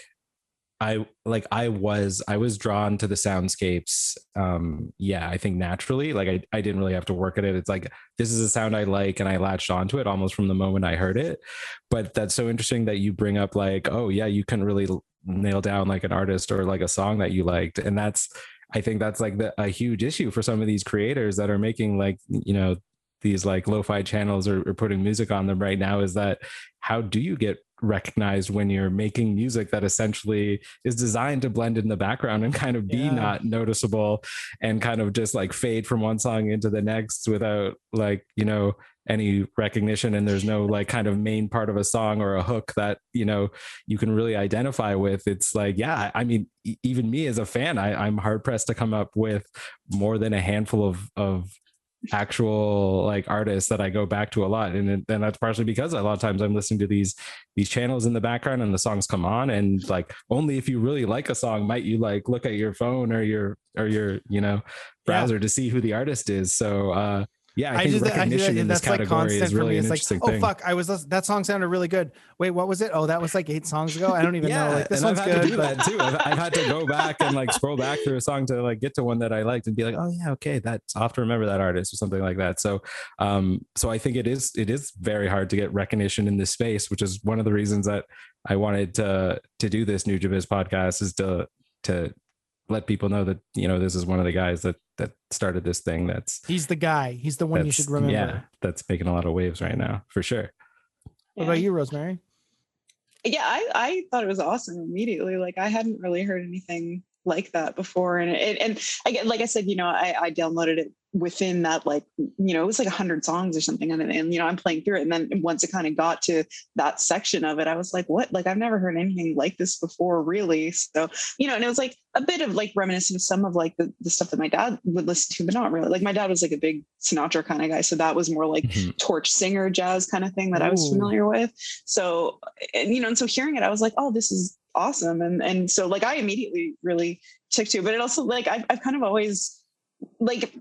I was drawn to the soundscapes. I think naturally, like I didn't really have to work at it. It's like, this is a sound I like, and I latched onto it almost from the moment I heard it. But that's so interesting that you bring up like, oh yeah, you can really nail down like an artist or like a song that you liked. And that's, I think that's like a huge issue for some of these creators that are making like, you know, these like lo-fi channels or putting music on them right now, is that how do you get recognized when you're making music that essentially is designed to blend in the background and kind of be not noticeable and kind of just like fade from one song into the next without like, you know, any recognition, and there's no like kind of main part of a song or a hook that, you know, you can really identify with. It's like, yeah, I mean, even me as a fan, I'm hard pressed to come up with more than a handful of actual like artists that I go back to a lot, and that's partially because a lot of times I'm listening to these channels in the background and the songs come on, and like only if you really like a song might you like look at your phone or your you know browser to see who the artist is. So I think recognition in this category is really an interesting thing. Oh fuck, that song sounded really good. Wait, what was it? Oh, that was like 8 songs ago. I don't even know. Like this one's good. To do that too. I've had to go back and like scroll back through a song to like get to one that I liked and be like, oh yeah, okay, that's, I'll have to remember that artist or something like that. So, so I think it is very hard to get recognition in this space, which is one of the reasons that I wanted to do this NuJaBiz podcast, is to let people know that, you know, this is one of the guys that started this thing. He's the guy. He's the one you should remember. Yeah, that's making a lot of waves right now, for sure. Yeah. What about you, Rosemary? Yeah, I thought it was awesome immediately. Like I hadn't really heard anything like that before, and again, like I said, you know, I downloaded it within that, like, you know, it was like 100 songs or something, and you know, I'm playing through it, and then once it kind of got to that section of it, I was like, what? Like I've never heard anything like this before, really. So, you know, and it was like a bit of like reminiscent of some of like the stuff that my dad would listen to, but not really. Like my dad was like a big Sinatra kind of guy, so that was more like torch singer jazz kind of thing that I was familiar with. So, and, you know, and so hearing it, I was like, oh, this is awesome, and so like I immediately really took to it. But it also, like, I've kind of always, like,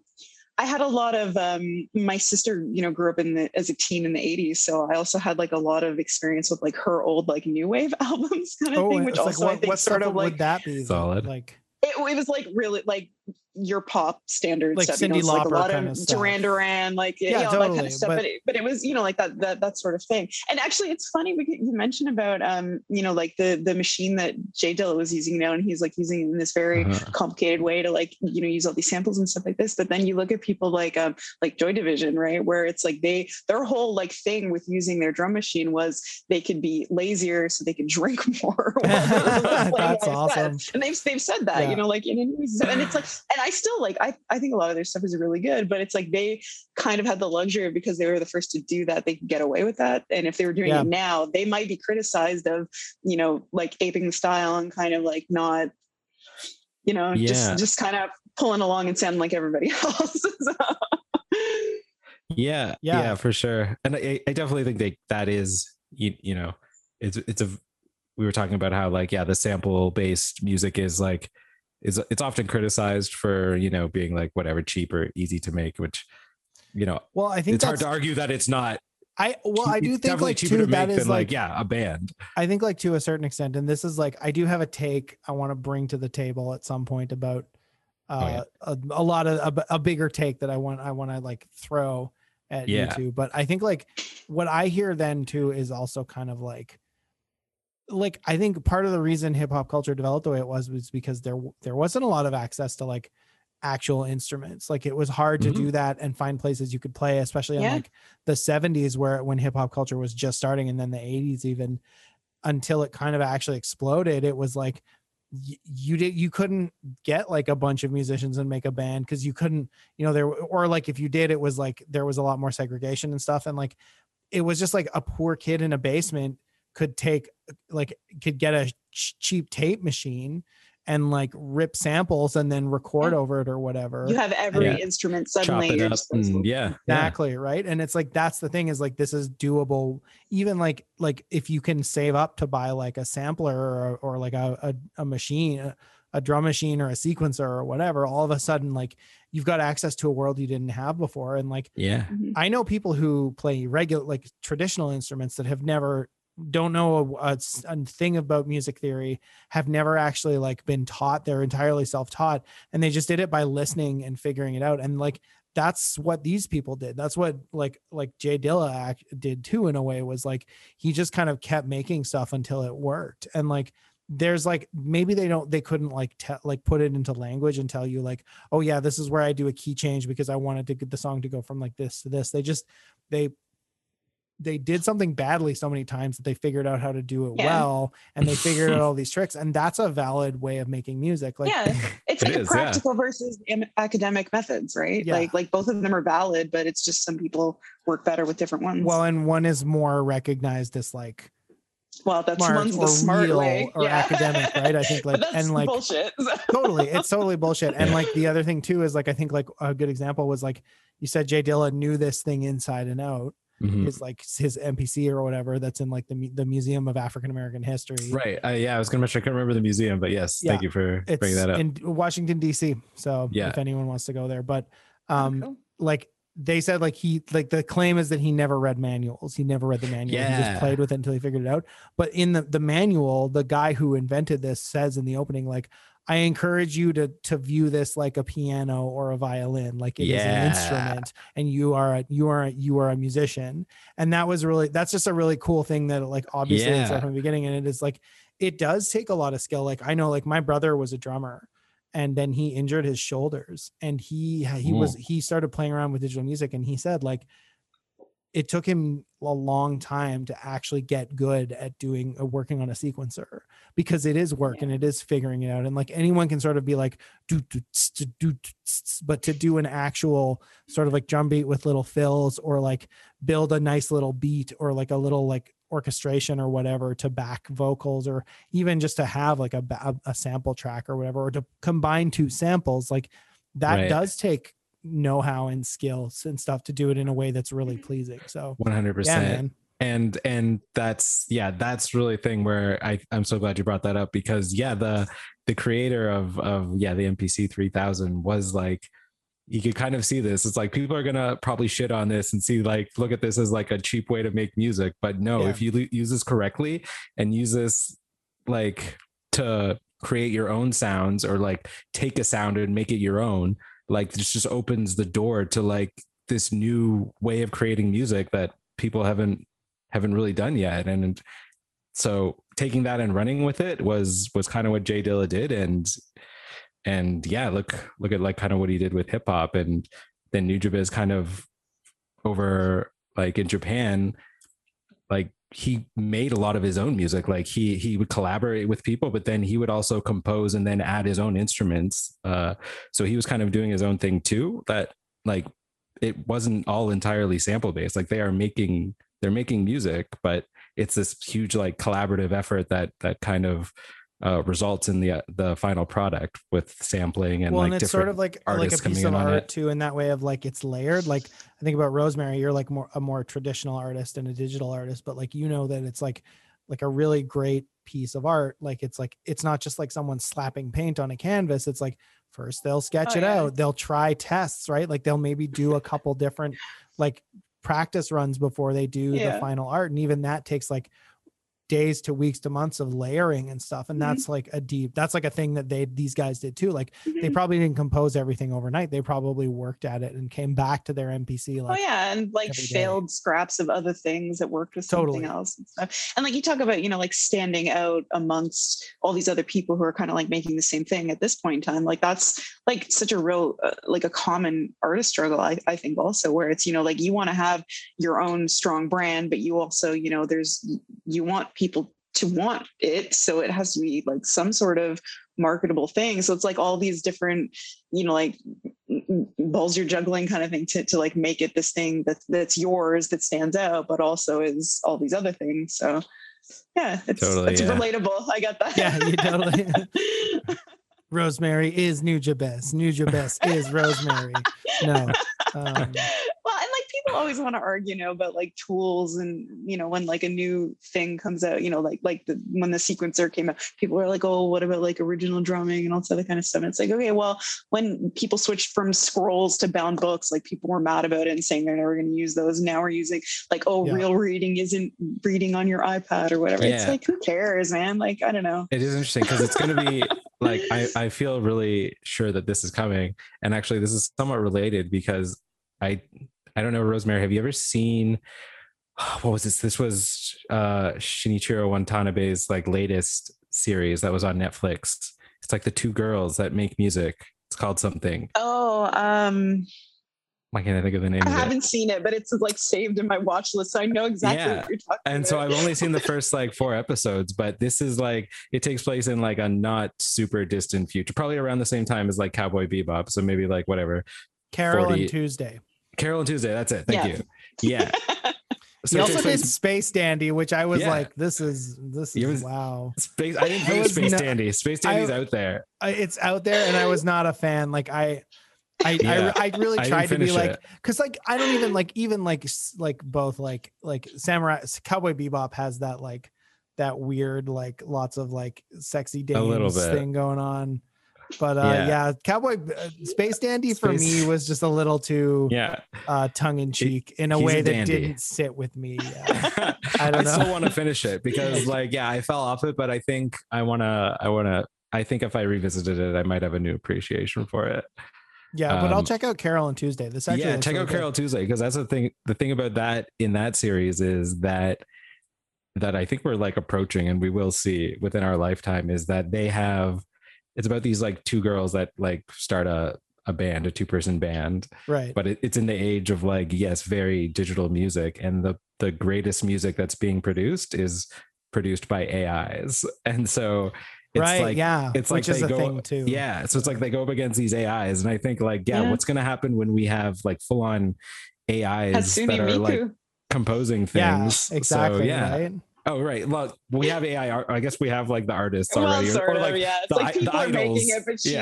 I had a lot of, my sister, you know, grew up as a teen in the 80s. So I also had like a lot of experience with like her old, like new wave albums kind of thing, which also like, I think sort of like, would that be solid? Like it was like really like your pop standard like stuff, Cyndi Lauper, like a lot kind of stuff. Duran Duran, like, yeah, totally. All that kind of stuff. But it was, you know, like that sort of thing. And actually it's funny, you mentioned about, you know, like the machine that Jay Dilla was using now, and he's like using it in this very complicated way to like, you know, use all these samples and stuff like this. But then you look at people like Joy Division, right? Where it's like their whole like thing with using their drum machine was they could be lazier so they could drink more. That's awesome. And they've said that, you know, like in interviews, and it's like, and I still like, I think a lot of their stuff is really good, but it's like they kind of had the luxury of, because they were the first to do that, they could get away with that. And if they were doing it now, they might be criticized of, you know, like aping the style and kind of like not, you know, just kind of pulling along and sounding like everybody else. So. Yeah, for sure. And I definitely think that is, you know, we were talking about how like, the sample based music is like, it's often criticized for, you know, being like whatever, cheap or easy to make, which, you know, well, I think it's hard to argue that it's not. I do think like cheaper to make than like, a band. I think like to a certain extent, and this is like, I do have a take I want to bring to the table at some point about a lot of a bigger take that I want to like throw at YouTube. But I think like what I hear then too is also kind of like I think part of the reason hip hop culture developed the way it was because there wasn't a lot of access to like actual instruments. Like it was hard to do that and find places you could play, especially in like the 70s when hip hop culture was just starting, and then the 80s, even until it kind of actually exploded. It was like you couldn't get like a bunch of musicians and make a band, because you couldn't, you know, there, or like if you did, it was like there was a lot more segregation and stuff, and like it was just like a poor kid in a basement could get a cheap tape machine and like rip samples and then record over it or whatever. You have every instrument suddenly. Exactly. Right. And it's like, that's the thing, is like, this is doable. Even like if you can save up to buy like a sampler or like a machine, a drum machine or a sequencer or whatever, all of a sudden, like you've got access to a world you didn't have before. And like, I know people who play regular, like traditional instruments that have never don't know a thing about music theory, have never actually like been taught. They're entirely self-taught, and they just did it by listening and figuring it out. And like, that's what these people did. That's what like Jay Dilla did too, in a way, was like, he just kind of kept making stuff until it worked. And like, there's like, maybe they couldn't like put it into language and tell you like, oh yeah, this is where I do a key change because I wanted to get the song to go from like this to this. They did something badly so many times that they figured out how to do it well, and they figured out all these tricks. And that's a valid way of making music. Like, yeah, it's like a practical versus academic methods, right? Yeah. Like both of them are valid, but it's just some people work better with different ones. Well, and one is more recognized as like, well, that's one's the smart way or academic, right? I think like, and like bullshit. Totally, it's totally bullshit. And like the other thing too is like, I think like a good example was like, you said Jay Dilla knew this thing inside and out. Mm-hmm. Is like his MPC or whatever that's in like the Museum of African American History, right? I was gonna mention, I couldn't remember the museum, but yes, thank you for bringing that up, in Washington DC. So if anyone wants to go there, but cool. Like they said, like he, like the claim is that he never read manuals. He never read the manual. He just played with it until he figured it out. But in the manual, the guy who invented this says in the opening, like, I encourage you to view this like a piano or a violin, like it is an instrument, and you are a musician. And that was really, that's just a really cool thing that like, obviously it's like from the beginning. And it is like, it does take a lot of skill. Like I know, like my brother was a drummer, and then he injured his shoulders, and he started playing around with digital music. And he said like, it took him a long time to actually get good at working on a sequencer, because it is work and it is figuring it out. And like anyone can sort of be like, but to do an actual sort of like drum beat with little fills, or like build a nice little beat, or like a little like orchestration or whatever to back vocals, or even just to have like a sample track or whatever, or to combine two samples, like that does take know-how and skills and stuff to do it in a way that's really pleasing. So 100%. And that's really a thing where I'm so glad you brought that up, because the creator of the MPC 3000 was like, you could kind of see this. It's like, people are going to probably shit on this and see like, look at this as like a cheap way to make music. But no, if you use this correctly and use this like to create your own sounds, or like take a sound and make it your own, like this just opens the door to like this new way of creating music that people haven't really done yet. And so taking that and running with it was kind of what Jay Dilla did. And look at like kind of what he did with hip hop. And then NuJabiz kind of over like in Japan, like he made a lot of his own music. Like he would collaborate with people, but then he would also compose and then add his own instruments. So he was kind of doing his own thing too, that like, it wasn't all entirely sample based. Like they're making music, but it's this huge, like collaborative effort that kind of results in the final product with sampling and like, and it's sort of like a piece of art too, in that way of like, it's layered. Like I think about Rosemary, you're like a more traditional artist and a digital artist, but like, you know, that it's like a really great piece of art. Like, it's not just like someone slapping paint on a canvas. It's like, first they'll sketch it out. They'll try tests, right? Like they'll maybe do a couple different like practice runs before they do the final art. And even that takes like days to weeks to months of layering and stuff. And that's like that's like a thing that these guys did too. Like they probably didn't compose everything overnight. They probably worked at it and came back to their MPC. Like, and like failed scraps of other things that worked with something else and stuff. And like, you talk about, you know, like standing out amongst all these other people who are kind of like making the same thing at this point in time. Like that's like such a real, like a common artist struggle. I think also where it's, you know, like you want to have your own strong brand, but you also, you know, you want people to want it, so it has to be like some sort of marketable thing. So it's like all these different, you know, like balls you're juggling kind of thing to like make it this thing that's yours, that stands out, but also is all these other things. So it's relatable. I got that. Yeah, you totally. Rosemary is NuJabiz. NuJabiz is Rosemary. No. Well, and like people always want to argue, you know, about like tools and, you know, when like a new thing comes out, you know, like when the sequencer came out, people were like, oh, what about like original drumming and all this other kind of stuff. And it's like, okay, well, when people switched from scrolls to bound books, like people were mad about it and saying they're never going to use those. Now we're using like, oh, yeah, real reading isn't reading on your iPad or whatever. Yeah. It's like, who cares, man? Like, I don't know. It is interesting because it's going to be like, I feel really sure that this is coming. And actually this is somewhat related because I don't know, Rosemary, have you ever seen, what was this? This was Shinichiro Watanabe's like latest series that was on Netflix. It's like the two girls that make music. It's called something. Oh, why can't I think of the name of it? I haven't seen it, but it's like saved in my watch list. So I know exactly what you're talking about. And so I've only seen the first like 4 episodes, but this is like, it takes place in like a not super distant future, probably around the same time as like Cowboy Bebop. So maybe like whatever. Carol and Tuesday. That's it. Thank you. Yeah. So he also did Space Dandy, which I was like, this is wow. Space. I didn't know Space Dandy. Space Dandy's out there. It's out there, and I was not a fan. Like I really tried to be like, because like I don't even like both like Samurai Cowboy Bebop has that like that weird like lots of like sexy dance thing going on. But Cowboy Space Dandy for me was just a little too tongue in cheek in a way that didn't sit with me. Yeah. I don't know. I still want to finish it because I fell off it, but I think I think if I revisited it, I might have a new appreciation for it. Yeah, but I'll check out Carol and Tuesday. This actually Carol Tuesday, because that's the thing. The thing about that in that series is that I think we're like approaching, and we will see within our lifetime, is that they have. It's about these like two girls that like start a band, a 2-person band. Right. But it's in the age of like, yes, very digital music. And the greatest music that's being produced is produced by AIs. And so it's it's which like is they a go, thing too. Yeah. So it's like they go up against these AIs. And I think like, what's going to happen when we have like full on AIs Hatsune that are Miku. Like composing things. Yeah, exactly. So, right. Oh, right. Well, we have AI art. I guess we have like the artists already. It's like people the idols. Are making it, but she's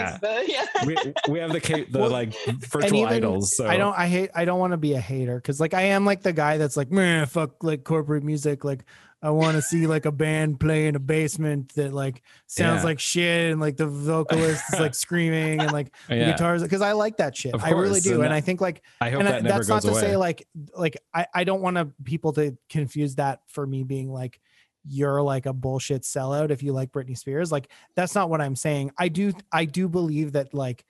we have the like virtual idols. So I don't want to be a hater. Cause like, I am like the guy that's like, man, fuck like corporate music. Like I want to see like a band play in a basement that like sounds like shit. And like the vocalist is like screaming and like the guitars. Cause I like that shit. Course, I really do. And I think like, I hope that never goes away. That's not to say like, I don't want people to confuse that for me being like, you're like a bullshit sellout if you like Britney Spears. Like, that's not what I'm saying. I do believe that like,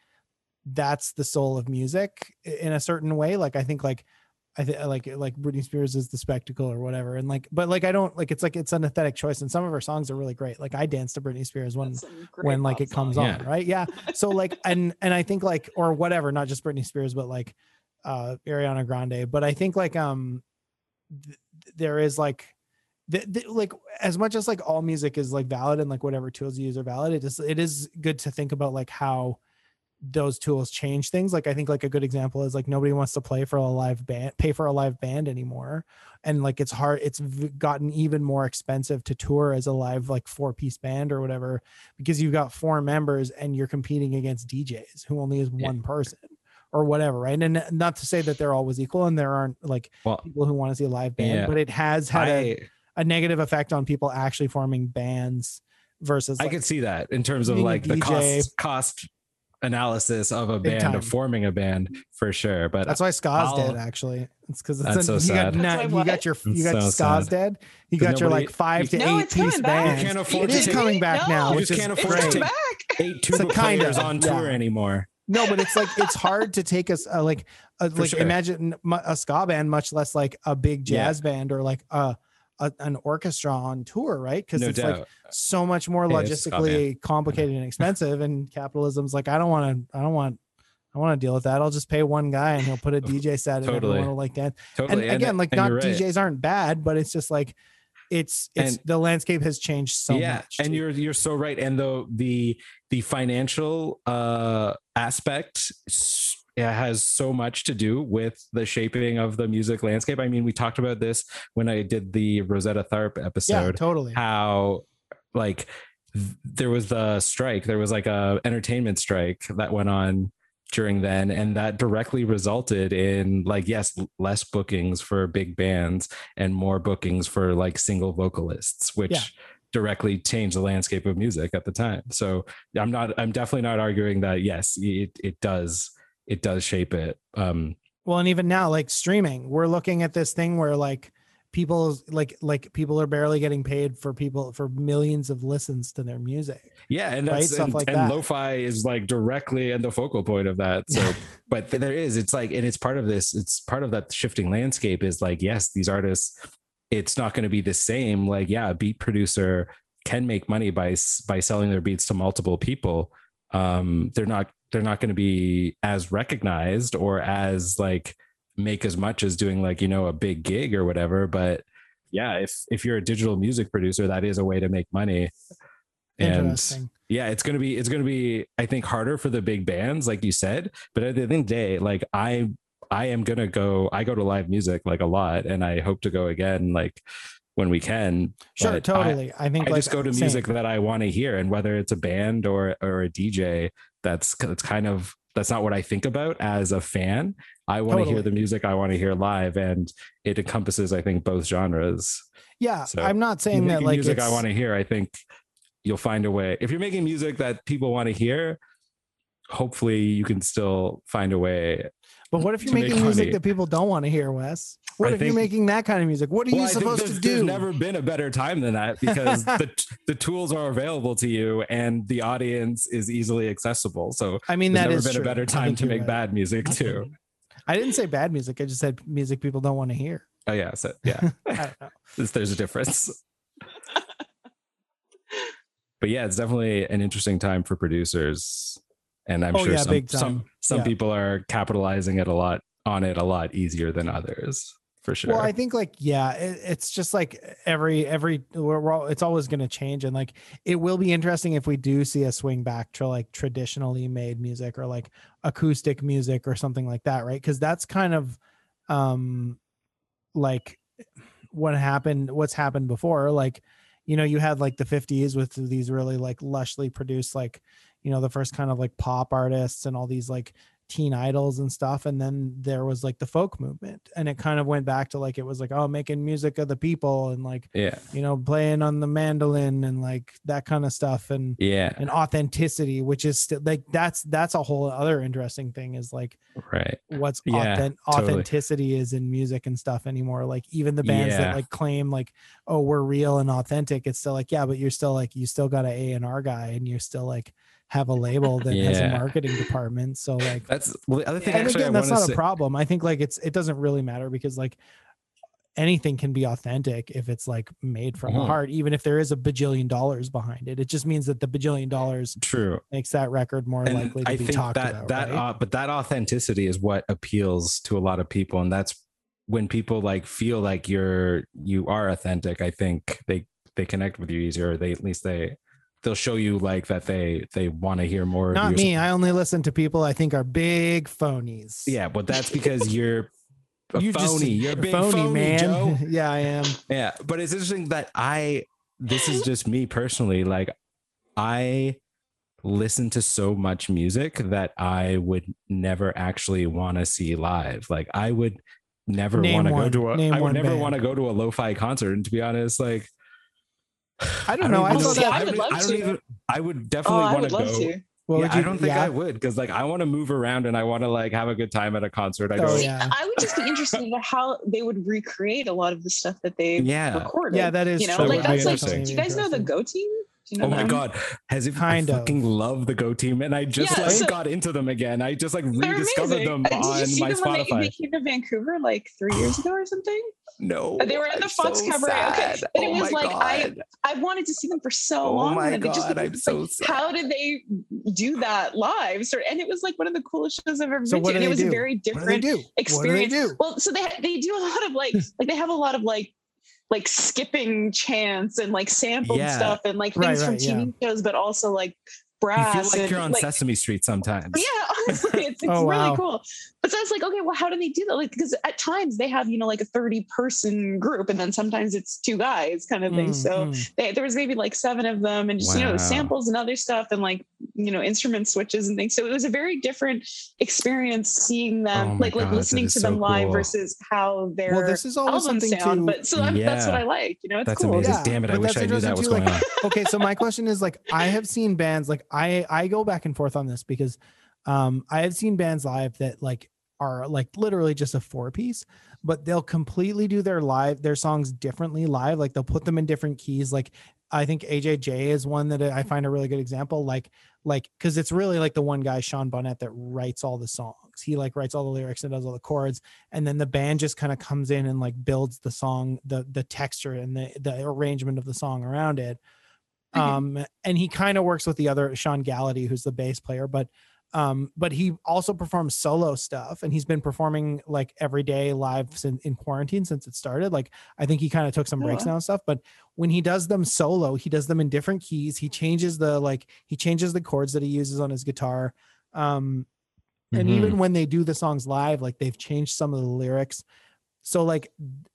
that's the soul of music in a certain way. Like, I think like, I think Britney Spears is the spectacle or whatever. And like, but like, I don't like, it's like, it's an aesthetic choice. And some of her songs are really great. Like I danced to Britney Spears when like it comes on. Right. Yeah. So like, and I think like, or whatever, not just Britney Spears, but like Ariana Grande. But I think like, there is like, like as much as like all music is like valid and like whatever tools you use are valid, it is good to think about like how those tools change things. Like I think like a good example is like nobody wants to pay for a live band anymore, and like it's hard. It's gotten even more expensive to tour as a live like 4-piece band or whatever, because you've got 4 members and you're competing against DJs who only is one person or whatever. Right. And not to say that they're always equal and there aren't like people who want to see a live band, but it has had a negative effect on people actually forming bands versus I could see that in terms of like the cost analysis of a band, of forming a band for sure. But that's why Ska's dead actually. It's because it's so sad. You got Ska's dead. You got your like 5 to 8-piece bands. You can't afford it. It is coming back now. You just can't afford to take 8 tuba players on tour anymore. No, but it's like it's hard to take us imagine a ska band, much less like a big jazz band or like an orchestra on tour, right? Because it's like so much more logistically complicated and expensive. And capitalism's like, I want to deal with that. I'll just pay one guy and he'll put a DJ set and everyone will like dance. Totally. And again, like not DJs aren't bad, but it's just like it's the landscape has changed so much. And you're so right. And though the financial aspect has so much to do with the shaping of the music landscape. I mean, we talked about this when I did the Rosetta Tharpe episode. Yeah, totally. How like there was the strike. There was like an entertainment strike that went on during then, and that directly resulted in less bookings for big bands and more bookings for single vocalists, which directly changed the landscape of music at the time. So I'm definitely not arguing that. Yes, it does shape it. Well, and even now, streaming, we're looking at this thing where people are barely getting paid for millions of listens to their music. Yeah. And that's right? and lo-fi is directly at the focal point of that. So, but there is, and it's part of that shifting landscape is yes, these artists, it's not going to be the same. A beat producer can make money by selling their beats to multiple people. They're not going to be as recognized or as make as much as doing a big gig or whatever. But yeah, if you're a digital music producer, that is a way to make money. And yeah, it's going to be, I think, harder for the big bands, like you said, but at the end of the day, I go to live music a lot, and I hope to go again, when we can. Sure. Totally. I think I just go to music that I want to hear, and whether it's a band or a DJ, that's not what I think about as a fan. I want to hear the music I want to hear live, and it encompasses, I think, both genres. Yeah, so I'm not saying that music I want to hear. I think you'll find a way. If you're making music that people want to hear, hopefully you can still find a way. But what if you're making music that people don't want to hear, Wes? What if you're making that kind of music? What are you supposed to do? There's never been a better time than that, because the tools are available to you and the audience is easily accessible. So I mean, that is never been a better time to make bad music too. I didn't say bad music. I just said music people don't want to hear. Oh yeah, so yeah, I don't know. There's a difference. But yeah, it's definitely an interesting time for producers, and I'm sure some people are capitalizing on it a lot easier than others, for sure. Well, I think it's just it's always going to change. And it will be interesting if we do see a swing back to traditionally made music or acoustic music or something like that. Right. Cause that's kind of what's happened before. You had the 50s with these really lushly produced, the first kind of pop artists and all these teen idols and stuff, and then there was the folk movement, and it kind of went back to it was making music of the people, and playing on the mandolin and that kind of stuff, and and authenticity, which is still that's a whole other interesting thing, is authenticity is in music and stuff anymore. Even the bands that claim oh, we're real and authentic, it's still but you're still you still got an A&R guy, and you're still have a label that has a marketing department. So that's the other thing. And again, that's not a problem. I think it doesn't really matter, because anything can be authentic if it's made from the heart, even if there is a bajillion dollars behind it. It just means that the bajillion dollars makes that record more likely to be talked about. But that authenticity is what appeals to a lot of people. And that's when people feel you are authentic. I think they connect with you easier. Or they'll show you that they want to hear more. Not me. I only listen to people I think are big phonies. Yeah, but that's because you're a phony. You're a big phony, man. Joe. Yeah, I am. Yeah, but it's interesting that this is just me personally. I listen to so much music that I would never actually want to see live. I would never want to go to a lo-fi concert. And to be honest, I don't know. I would definitely want to go. I don't think I would, because I want to move around and I want to have a good time at a concert. I would just be interested in how they would recreate a lot of the stuff that they recorded. Yeah, that is. Do you guys know the Go Team? You know God, as if I fucking love the Go Team, and I just got into them again. I just rediscovered them on my Spotify. They came to Vancouver 3 years ago or something. No, they were at the Fox Cabaret. Okay, but it was I wanted to see them for so long. And God, I'm so sad. How did they do that live? So, and it was one of the coolest shows I've ever been to. And it was a very different experience. Well, so they do a lot of they have a lot of skipping chants and sampled stuff and things from TV shows, but also brass. You feel you're on Sesame Street sometimes. Yeah, honestly, it's really cool. But I was like, okay, well, how do they do that? Like, because at times they have, you know, like a 30-person group, and then sometimes it's two guys kind of thing. So there was maybe like 7 of them, and just, you know, samples and other stuff, and like, you know, instrument switches and things. So it was a very different experience seeing them, like listening to them live versus how their albums sound. That's what I like, you know, it's cool. Amazing. Yeah. Damn it. I wish I knew that was going on. Okay. So my question is, like, I have seen bands, like I go back and forth on this because I have seen bands live that like are like literally just a 4-piece, but they'll completely do their songs differently live. Like they'll put them in different keys. Like I think AJJ is one that I find a really good example. Like, cause it's really like the one guy, Sean Bonnet, that writes all the songs. He like writes all the lyrics and does all the chords. And then the band just kind of comes in and like builds the song, the texture and the arrangement of the song around it. And he kind of works with the other Sean Gallaty, who's the bass player, but he also performs solo stuff, and he's been performing like every day live in quarantine since it started. Like, I think he kind of took some breaks now and stuff, but when he does them solo, he does them in different keys. He changes the chords that he uses on his guitar. And even when they do the songs live, like they've changed some of the lyrics. So like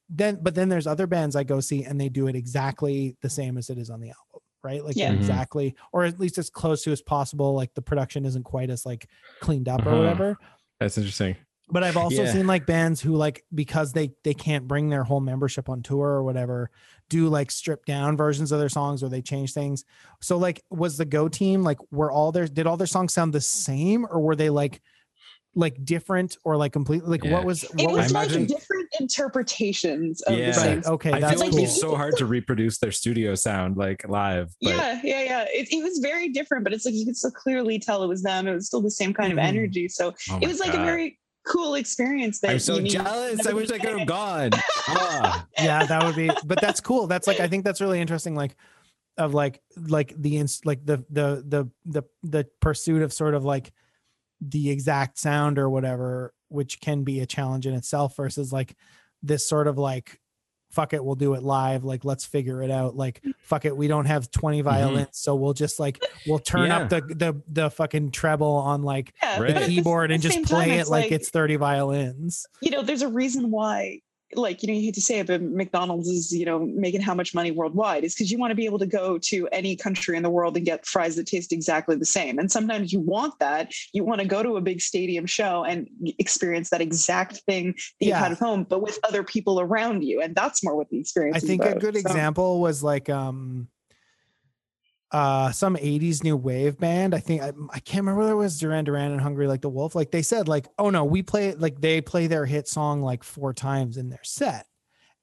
but then there's other bands I go see and they do it exactly the same as it is on the album. Right? Like exactly, or at least as close to as possible. Like the production isn't quite as like cleaned up or whatever. That's interesting. But I've also seen like bands who like, because they can't bring their whole membership on tour or whatever, do like stripped down versions of their songs, or they change things. So like, was the Go Team, like, did all their songs sound the same, or were they like different or like completely like what was like different interpretations of the same. Okay, I feel like it'd be so hard to reproduce their studio sound like live, but... yeah it was very different, but it's like you could still clearly tell it was them. It was still the same kind of energy, so it was like a very cool experience that I'm so jealous. I wish I could have gone. Yeah, that would be, but that's cool. That's like, I think that's really interesting, like of the pursuit of sort of like the exact sound or whatever, which can be a challenge in itself, versus like this sort of like, fuck it, we'll do it live. Like, let's figure it out. Like, fuck it, we don't have 20 violins. So we'll just like, we'll turn up the fucking treble on like the keyboard and just play it like it's 30 violins. You know, there's a reason why, like, you know, you hate to say it, but McDonald's is, you know, making how much money worldwide is because you want to be able to go to any country in the world and get fries that taste exactly the same. And sometimes you want that. You want to go to a big stadium show and experience that exact thing that you had at home, but with other people around you. And that's more what the experience is. I think a good example was like some 80s new wave band. I think I can't remember whether it was Duran Duran and Hungry Like the Wolf. Like they said, like, oh no, they play their hit song like 4 times in their set.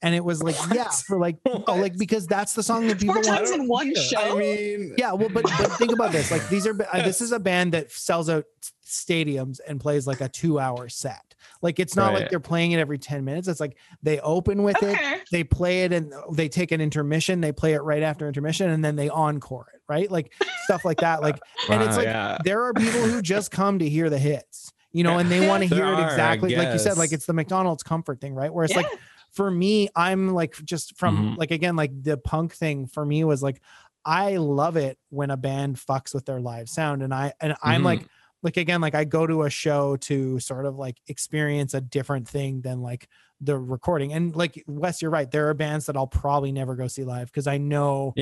And it was like, because that's the song that people want. 4 times in one show. I mean, yeah, well, but think about this. Like these are, this is a band that sells out stadiums and plays like a 2-hour set. Like it's not like they're playing it every 10 minutes. It's like they open with it, they play it, and they take an intermission, they play it right after intermission, and then they encore it, right? Like stuff like that. Like, and it's like there are people who just come to hear the hits, you know, and they want to hear it exactly. Like you said, like it's the McDonald's comfort thing, right? Where it's like, for me, I'm like, just from like, again, like the punk thing for me was like, I love it when a band fucks with their live sound. And I'm like, again, like I go to a show to sort of like experience a different thing than like the recording. And like, Wes, you're right. There are bands that I'll probably never go see live, cause I know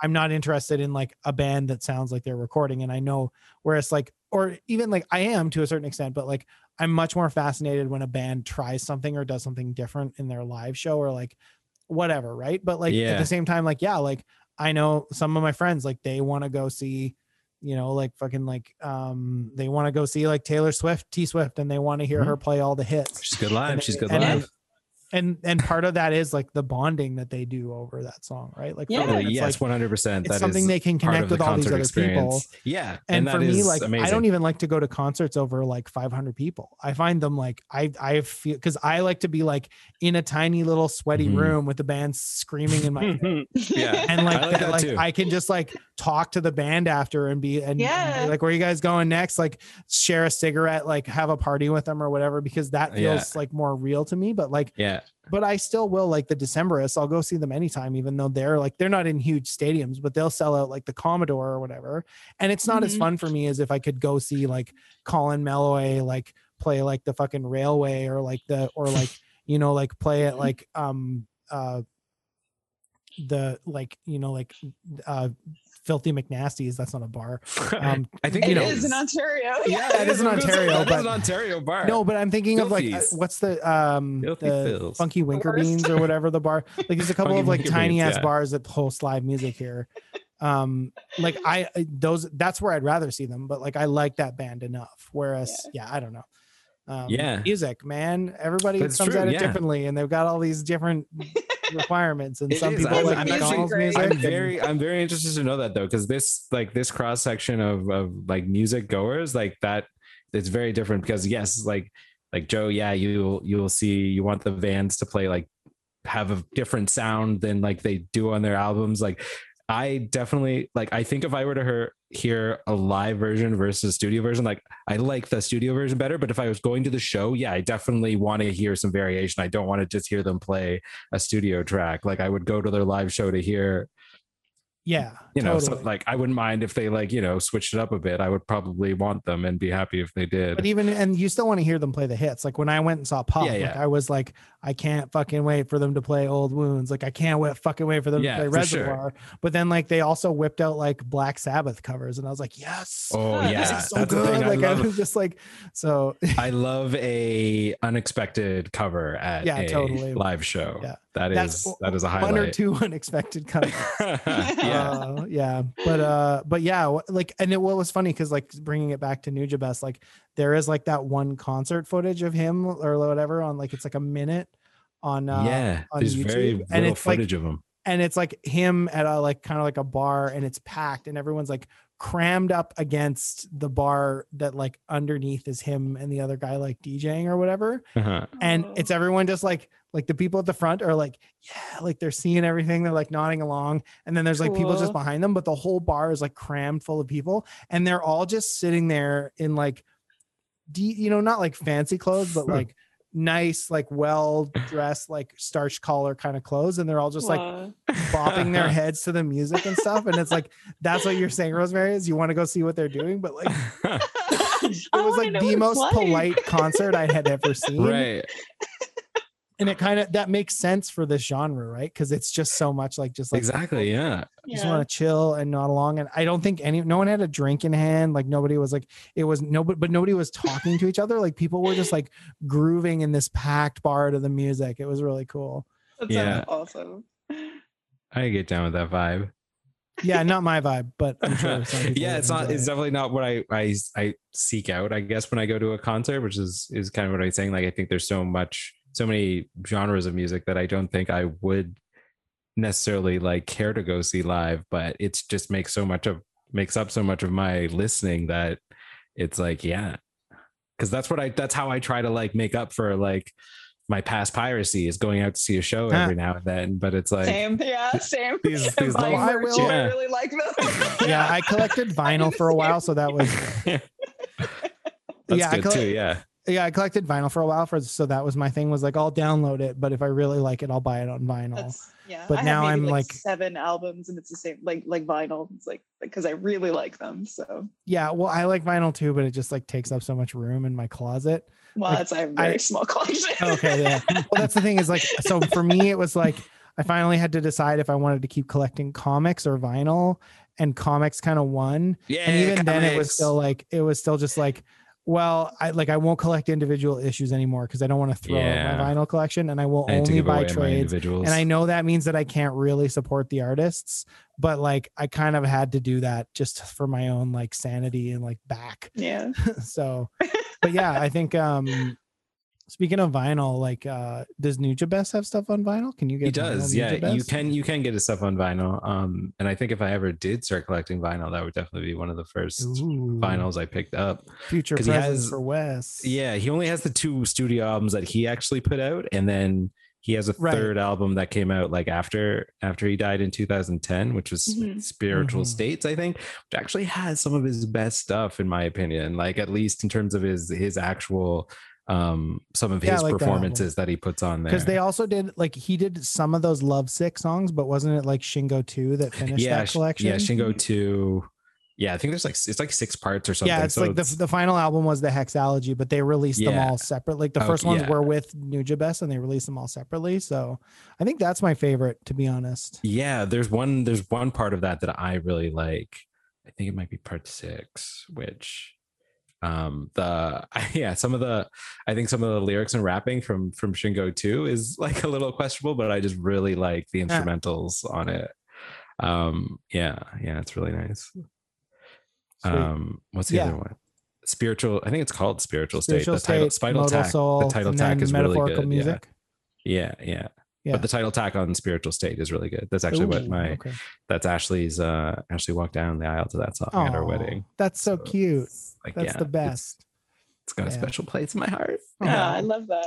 I'm not interested in like a band that sounds like they're recording. And I know, whereas like, or even like I am to a certain extent, but like, I'm much more fascinated when a band tries something or does something different in their live show or like whatever. Right. But like at the same time, like, like I know some of my friends, like they want to go see, you know, like fucking like, they want to go see like Taylor Swift, T-Swift, and they want to hear her play all the hits. She's good live. And part of that is like the bonding that they do over that song, right? Like, yes, like, 100%. It's something they can connect with all these other people. Yeah. And for me, like, amazing. I don't even like to go to concerts over like 500 people. I find them like, I feel, cause I like to be like in a tiny little sweaty room with the band screaming in my head. And like, I can just like talk to the band after and be like, where are you guys going next? Like share a cigarette, like have a party with them or whatever, because that feels like more real to me. But like, but I still will like the Decemberists. I'll go see them anytime, even though they're not in huge stadiums, but they'll sell out like the Commodore or whatever. And it's not as fun for me as if I could go see like Colin Meloy, like play like the fucking Railway or like the, or like, you know, like play it like, the, like, you know, like, Filthy McNasty's. That's not a bar. I think it is in Ontario. Yeah, it is in Ontario. But an Ontario bar. No, but I'm thinking Filthy's. Of like what's the Funky Winker Beans or whatever the bar. Like there's a couple of like tiny beans, ass bars that host live music here. Like I those that's where I'd rather see them. But like I like that band enough. Whereas I don't know. Music, man. Everybody comes at it differently, and they've got all these different requirements, and some people like McDonald's music. I'm very interested to know that though, because this cross section of like music goers, like that, it's very different. Because yes, like Joe, you'll see you want the Vans to play like have a different sound than like they do on their albums. Like I definitely like I think if I were to hear a live version versus studio version, like I like the studio version better, but if I was going to the show, I definitely want to hear some variation. I don't want to just hear them play a studio track. Like I would go to their live show to hear totally. So like I wouldn't mind if they like, you know, switched it up a bit. I would probably want them and be happy if they did. But even and you still want to hear them play the hits. Like when I went and saw Pop, like I was like, I can't fucking wait for them to play Old Wounds. Like I can't wait for them to play Reservoir. Sure. But then like they also whipped out like Black Sabbath covers, and I was like, yes. Oh yeah, this is so that's good. Like I was just like, so I love a unexpected cover at a live show. Yeah. That is a highlight. One or two unexpected covers. And what was funny, because like bringing it back to Nujabes, Best, like there is like that one concert footage of him or whatever on like it's like a minute on there's YouTube, very little and it's footage like, of him, and it's like him at a like kind of like a bar, and it's packed, and everyone's like crammed up against the bar that like underneath is him and the other guy like DJing or whatever, and it's everyone just like the people at the front are like, like they're seeing everything. They're like nodding along. And then there's like people just behind them, but the whole bar is like crammed full of people. And they're all just sitting there in like, not like fancy clothes, but like nice, like well-dressed, like starched collar kind of clothes. And they're all just like bopping their heads to the music and stuff. And it's like, that's what you're saying, Rosemary, is you want to go see what they're doing, but like, it was like the most polite concert I had ever seen. Right. And it kind of that makes sense for this genre, right? Because it's just so much like just like exactly, just want to chill and nod along. And I don't think no one had a drink in hand. Like nobody was like nobody was talking to each other. Like people were just like grooving in this packed bar to the music. It was really cool. That sounds awesome. I get down with that vibe. Yeah, not my vibe, but I'm sure it's not. It's definitely not what I seek out, I guess, when I go to a concert, which is kind of what I was saying. Like I think there's so many genres of music that I don't think I would necessarily like care to go see live, but it's just makes up so much of my listening that it's like, Cause that's that's how I try to like make up for like my past piracy is going out to see a show every now and then, but it's like same. These I really like them. I collected vinyl for a while, so that was that's good too. I collected vinyl for a while, so that was my thing. Was like, I'll download it, but if I really like it, I'll buy it on vinyl. But I now I'm like 7 albums, and it's the same like vinyl. It's like because I really like them. So I like vinyl too, but it just like takes up so much room in my closet. Well, it's like, I have a very small collection. Well, that's the thing is like, so for me, it was like I finally had to decide if I wanted to keep collecting comics or vinyl, and comics kind of won. And even comics. Then, it was still just like. Well, I won't collect individual issues anymore because I don't want to throw out my vinyl collection, and I will only buy trades. And I know that means that I can't really support the artists, but like I kind of had to do that just for my own like sanity and like back. So, but I think speaking of vinyl, like does Nujabes have stuff on vinyl? Can you get? He does. You can get his stuff on vinyl. And I think if I ever did start collecting vinyl, that would definitely be one of the first vinyls I picked up. Future presents for Wes. Yeah, he only has the 2 studio albums that he actually put out, and then he has a third album that came out like after he died in 2010, which was Spiritual States, I think, which actually has some of his best stuff in my opinion. Like at least in terms of his actual. Some of his like performances that he puts on there, because they also did like he did some of those Lovesick songs, but wasn't it like Shingo 2 that finished that collection? Shingo 2 Yeah, I think there's like, it's like 6 parts or something. Yeah, it's so like the final album was the Hexalogy, but they released them all separate. Like the first ones were with Nujabes and they released them all separately. So I think that's my favorite, to be honest. Yeah, there's one part of that that I really like. I think it might be part 6, which some of the lyrics and rapping from Shingo 2 is like a little questionable, but I just really like the instrumentals on it. It's really nice. Sweet. What's the other one? Spiritual, I think it's called Spiritual State. The title tack is really good. Music. Yeah. But the title tack on Spiritual State is really good. That's actually that's Ashley's. Ashley walked down the aisle to that song at our wedding. That's so cute. Like, that's the best. It's got a special place in my heart. Yeah, I love that.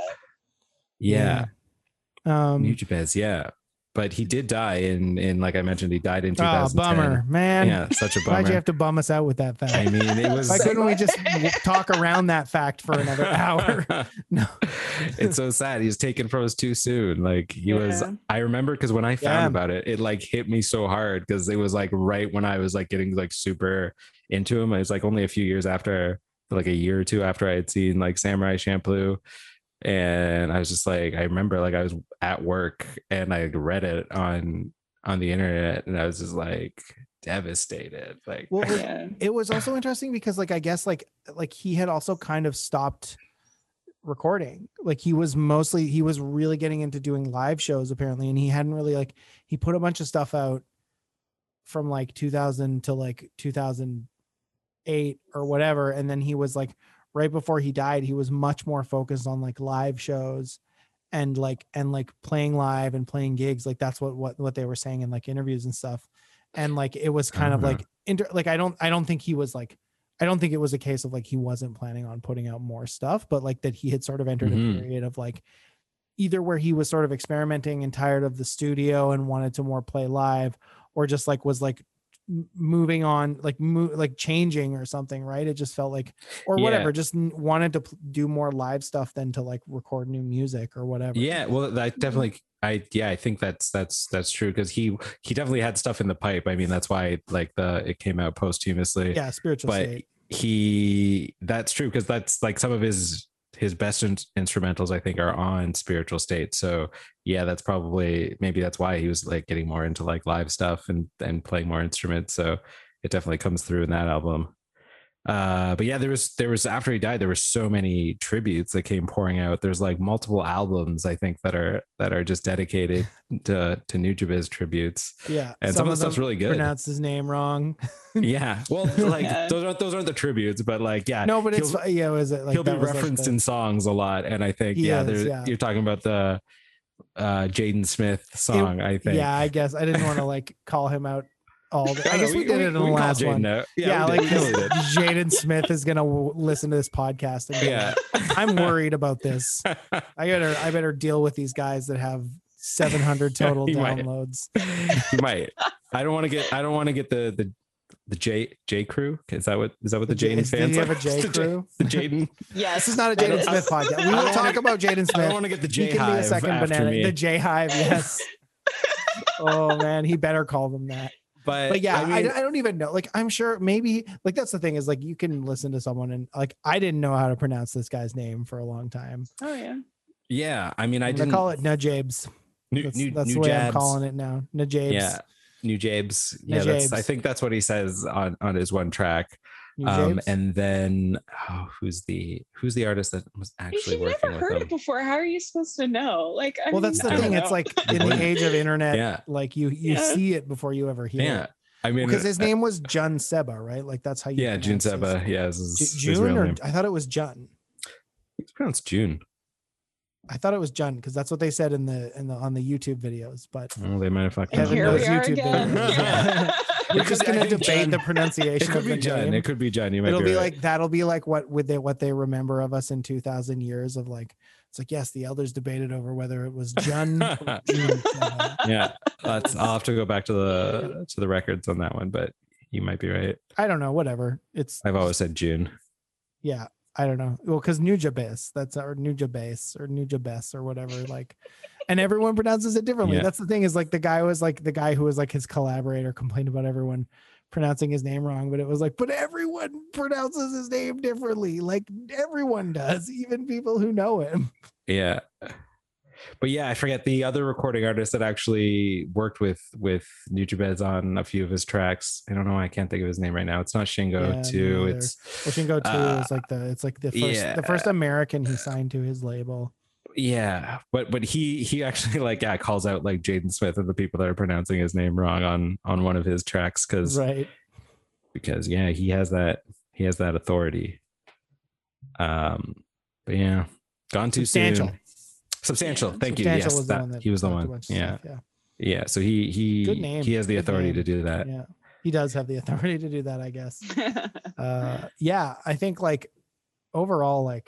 Yeah. Nujabes. Yeah. But he did die in like I mentioned, he died in 2010. Bummer, man. Yeah, such a bummer. Why'd you have to bum us out with that fact? I mean, it was. Why couldn't we just talk around that fact for another hour? No, it's so sad. He was taken from us too soon. Like he was. I remember because when I found about it, it like hit me so hard because it was like right when I was like getting like super into him. I was like only a few years after, like a year or two after I had seen like Samurai Champloo. And I was just like, I remember like I was at work and I read it on the internet and I was just like devastated. Like, it was also interesting because like, I guess like he had also kind of stopped recording. Like he was really getting into doing live shows apparently. And he hadn't really like, he put a bunch of stuff out from like 2000 to like 2008 or whatever. And then he was like, right before he died, he was much more focused on like live shows and like playing live and playing gigs. Like that's what they were saying in like interviews and stuff. And like, it was kind of like, I don't think he was like, I don't think it was a case of like, he wasn't planning on putting out more stuff, but like that he had sort of entered a period of like either where he was sort of experimenting and tired of the studio and wanted to more play live, or just like, was like, moving on like changing or something, right? It just felt like, or whatever, just wanted to do more live stuff than to like record new music or whatever. Yeah, well that definitely, I think that's true because he definitely had stuff in the pipe. I mean, that's why like it came out posthumously. Yeah, Spiritual State. That's true because that's like some of his best instrumentals I think are on Spiritual State. So yeah, that's probably, maybe that's why he was like getting more into like live stuff and playing more instruments. So it definitely comes through in that album. But yeah, there was after he died, there were so many tributes that came pouring out. There's like multiple albums, I think that are just dedicated to Nujabes tributes. Yeah. And some of the stuff's really good. Pronounce his name wrong. Yeah. Well, like those aren't the tributes, but like, yeah. No, but it's, yeah. Was it like, he'll be referenced in songs a lot. And I think, you're talking about the Jaden Smith song, I think. Yeah, I guess I didn't want to like call him out. I guess we did it in the last one. Like Jaden Smith is gonna listen to this podcast and I'm worried about this. I better deal with these guys that have 700 total downloads. You might. I don't want to get the J Crew. Is that what the Jaden fans have? A J Crew? The Jaden. Yes, this is not a Jaden Smith podcast. We will talk about Jaden Smith. I don't want to get the J Hive. He can be a second banana. The J Hive. Yes. Oh man, he better call them that. But yeah, I mean, I don't even know. Like, I'm sure maybe like that's the thing is like you can listen to someone and like I didn't know how to pronounce this guy's name for a long time. Oh yeah. Yeah, I mean I didn't call it Nujabes. That's the way I'm calling it now. Nujabes. Yeah. Nujabes. Yeah, I think that's what he says on his one track. And then who's the artist that was actually working with him? You've never heard it before. How are you supposed to know? Like, I mean, that's the thing. Know. It's like in the age of internet, like you see it before you ever hear it. I mean, because his name was Jun Seba, right? Like that's how you. Yeah, Jun Seba. Yeah, June or name. I thought it was Jun. It's pronounced June. I thought it was Jun because that's what they said in the on the YouTube videos. But they might have fucked up. Here we are again. We're just going to debate the pronunciation. It could be Jun. It could be Jun. You might be right. Like that'll be like what they remember of us in 2,000 years of like. It's like yes, the elders debated over whether it was Jun. Or June. Yeah, I'll have to go back to the records on that one, but you might be right. I don't know. Whatever. I've always said June. Yeah, I don't know. Well, because Nujabes, that's our Nujabes or whatever. Like. And everyone pronounces it differently. Yeah. That's the thing is like the guy who was like his collaborator complained about everyone pronouncing his name wrong, but it was like, but everyone pronounces his name differently. Like everyone does, even people who know him. Yeah. But yeah, I forget the other recording artist that actually worked with Nujabes on a few of his tracks. I don't know. I can't think of his name right now. It's not Shingo 2. It's Shingo 2 is like the first American he signed to his label. Yeah. But he actually calls out like Jaden Smith and the people that are pronouncing his name wrong on one of his tracks. Because yeah, he has that authority. But yeah, gone too soon. Substantial. Thank Substantial you. Yes, was that, he was the one. Yeah. Stuff, yeah. So he has the authority to do that. Yeah. He does have the authority to do that, I guess. Yeah. I think overall,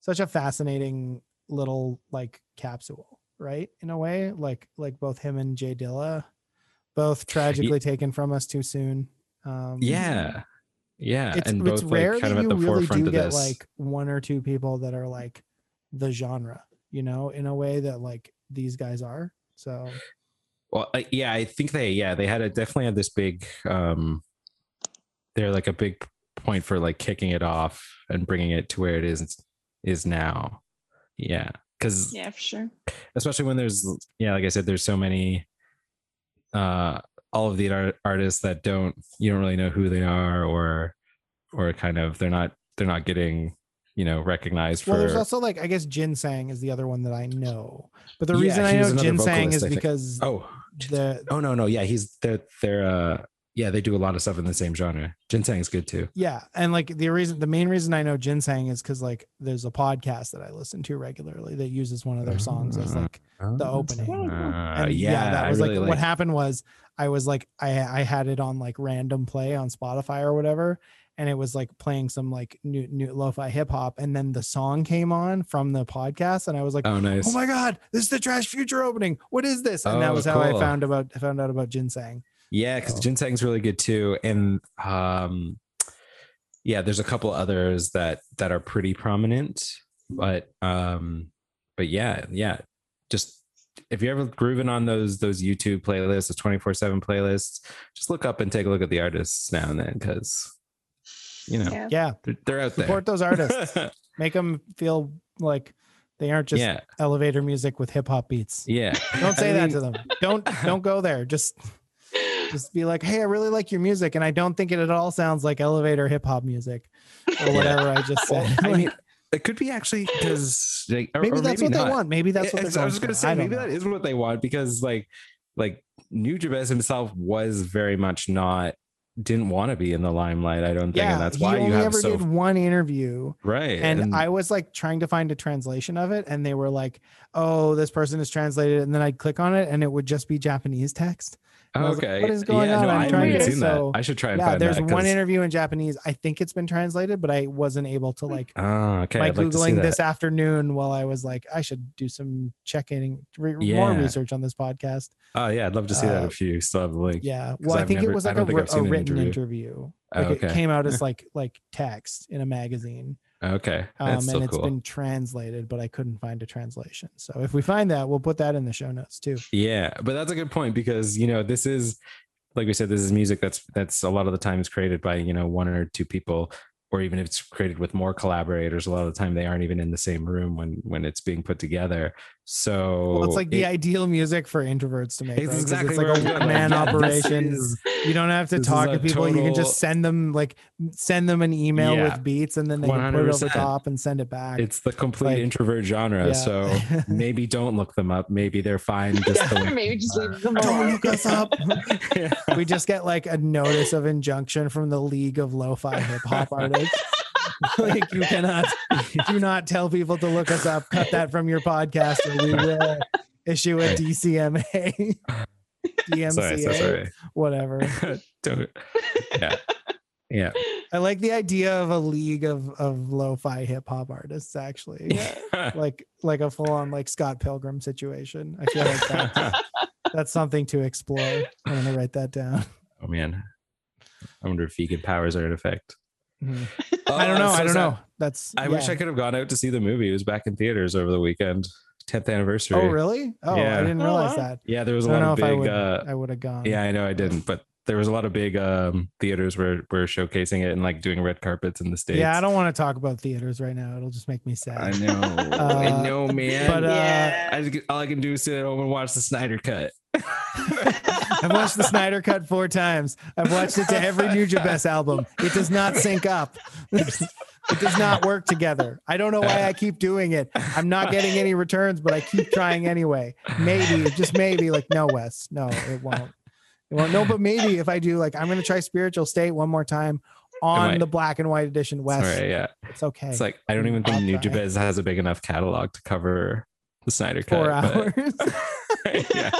such a fascinating little capsule, right? In a way, like both him and Jay Dilla, both tragically taken from us too soon. Yeah. Yeah. It's both rare kind of at the forefront of this. One or two people that are the genre, in a way that these guys are. So I think they definitely had this big they're a big point for kicking it off and bringing it to where it is now. Yeah, because yeah, for sure, especially when there's like I said, there's so many all of the artists that you don't really know who they are or kind of they're not getting recognized for. Well, there's also I guess Jinsang is the other one that I know, but the reason I know Jinsang is because he's they're they do a lot of stuff in the same genre. Jinsang is good too. Yeah, and the main reason I know Jinsang is because there's a podcast that I listen to regularly that uses one of their songs as the opening. And that was what happened was I was I had it on random play on Spotify or whatever. And it was playing some new lo-fi hip hop. And then the song came on from the podcast. And I was oh, nice. Oh my God, this is the Trash Future opening. What is this? And that was cool. How I found out about Jinsang. Yeah. Cause Jinsang's really good too. And there's a couple others that are pretty prominent, but yeah. Just if you're ever grooving on those YouTube playlists, the 24/7 playlists, just look up and take a look at the artists now and then. Cause they're out there. Support those artists. Make them feel like they aren't just elevator music with hip hop beats. Yeah. Don't say that to them. Don't go there. Just be like, hey, I really like your music, and I don't think it at all sounds like elevator hip hop music or whatever I just said. Well, I mean, it could be actually because maybe that's what they want. Maybe that's what I was going to say. Maybe that is what they want, because like Nujabes himself was very much didn't want to be in the limelight, I don't think, and that's why you have did one interview, right? And I was trying to find a translation of it, and they were oh, this person is translated, and then I'd click on it and it would just be Japanese text. Okay, what is going on? No, I haven't seen that. I should try and find that. There's one interview in Japanese. I think it's been translated, but I wasn't able to by Googling this afternoon while I was I should do some checking, more research on this podcast. Oh yeah, I'd love to see that if you still have the link. Yeah, well, I think it was a written interview. It came out as like text in a magazine. Okay, that's so cool. And it's been translated, but I couldn't find a translation. So if we find that, we'll put that in the show notes too. Yeah, but that's a good point, because this is, like we said, this is music that's a lot of the time is created by one or two people, or even if it's created with more collaborators, a lot of the time they aren't even in the same room when it's being put together. So it's the ideal music for introverts to make. It's right? Exactly. It's a one-man operation. You don't have to talk to people. You can just send them an email with beats, and then they can put it over top and send it back. It's the complete introvert genre. Yeah. So maybe don't look them up. Maybe they're fine. Just maybe just leave them. Don't look us up. Yeah. We just get a notice of injunction from the League of Lo-Fi Hip Hop Artists. You cannot do not tell people to look us up. Cut that from your podcast, and we will issue a DCMA, DMCA, sorry. Whatever. Yeah. I like the idea of a league of lo-fi hip hop artists. Actually, yeah. like a full on Scott Pilgrim situation. I feel like that's something to explore. I'm gonna write that down. Oh man, I wonder if vegan powers are in effect. Mm-hmm. I don't know. I wish I could have gone out to see the movie. It was back in theaters over the weekend, 10th anniversary. Oh really? Oh yeah. I didn't realize that. Yeah, there was a lot of big I would have gone. Yeah, I know I didn't, but There was a lot of big theaters were showcasing it and like doing red carpets in the States. Yeah, I don't want to talk about theaters right now. It'll just make me sad. I know. I know, man. But all I can do is sit at home and watch the Snyder Cut. I've watched the Snyder Cut 4 times. I've watched it to every Nujabes album. It does not sync up. It does not work together. I don't know why I keep doing it. I'm not getting any returns, but I keep trying anyway. Maybe, just maybe, like, no, Wes. No, it won't. It won't. No, but maybe if I do, like, I'm going to try Spiritual State one more time on the black and white edition, Wes. Sorry, yeah. It's okay. It's like, I don't even think Nujabes has a big enough catalog to cover the Snyder Cut. 4 hours. But, yeah.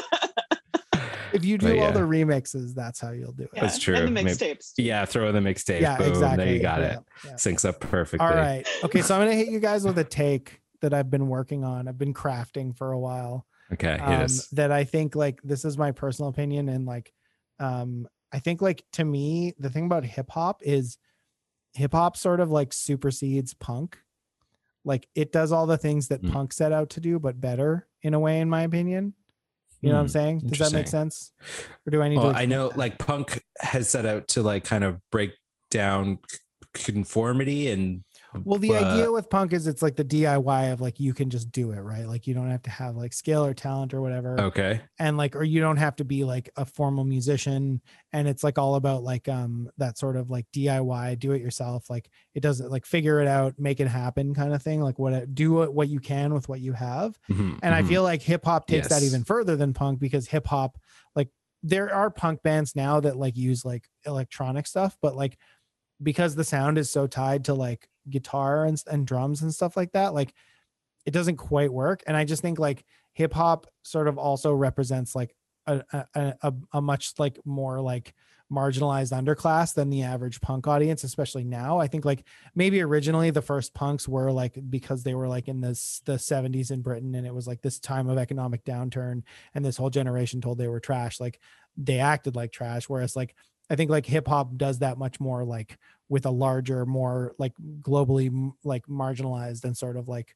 If you do all the remixes, that's how you'll do it. Yeah, that's true. And the mixtapes. Yeah, throw in the mixtape. Yeah, boom, exactly. There you got it. Yeah. Syncs up perfectly. All right. Okay, so I'm going to hit you guys with a take that I've been working on. I've been crafting for a while. Okay, yes. That I think, like, this is my personal opinion. And, like, I think, like, to me, the thing about hip-hop is hip-hop sort of, like, supersedes punk. Like, it does all the things that punk set out to do, but better, in a way, in my opinion. You know what I'm saying? Does that make sense? Or do I need to? I know, like, punk has set out to, like, kind of break down conformity and. Well, the idea with punk is it's like the DIY of, like, you can just do it, right? Like, you don't have to have, like, skill or talent or whatever. Okay. And, like, or you don't have to be, like, a formal musician. And it's, like, all about, like, that sort of, like, DIY, do it yourself. Like, it doesn't, like, figure it out, make it happen kind of thing. Like, do what you can with what you have. Mm-hmm, and I feel like hip hop takes that even further than punk, because hip hop, like, there are punk bands now that, like, use, like, electronic stuff, but, like, because the sound is so tied to, like, guitar and drums and stuff like that, like, it doesn't quite work. And I just think, like, hip hop sort of also represents, like, a much, like, more, like, marginalized underclass than the average punk audience, especially now. I think, like, maybe originally the first punks were, like, because they were, like, in the 70s in Britain, and it was, like, this time of economic downturn, and this whole generation told they were trash, like, they acted like trash. Whereas, like, I think, like, hip hop does that much more, like, with a larger, more, like, globally, like, marginalized and sort of, like,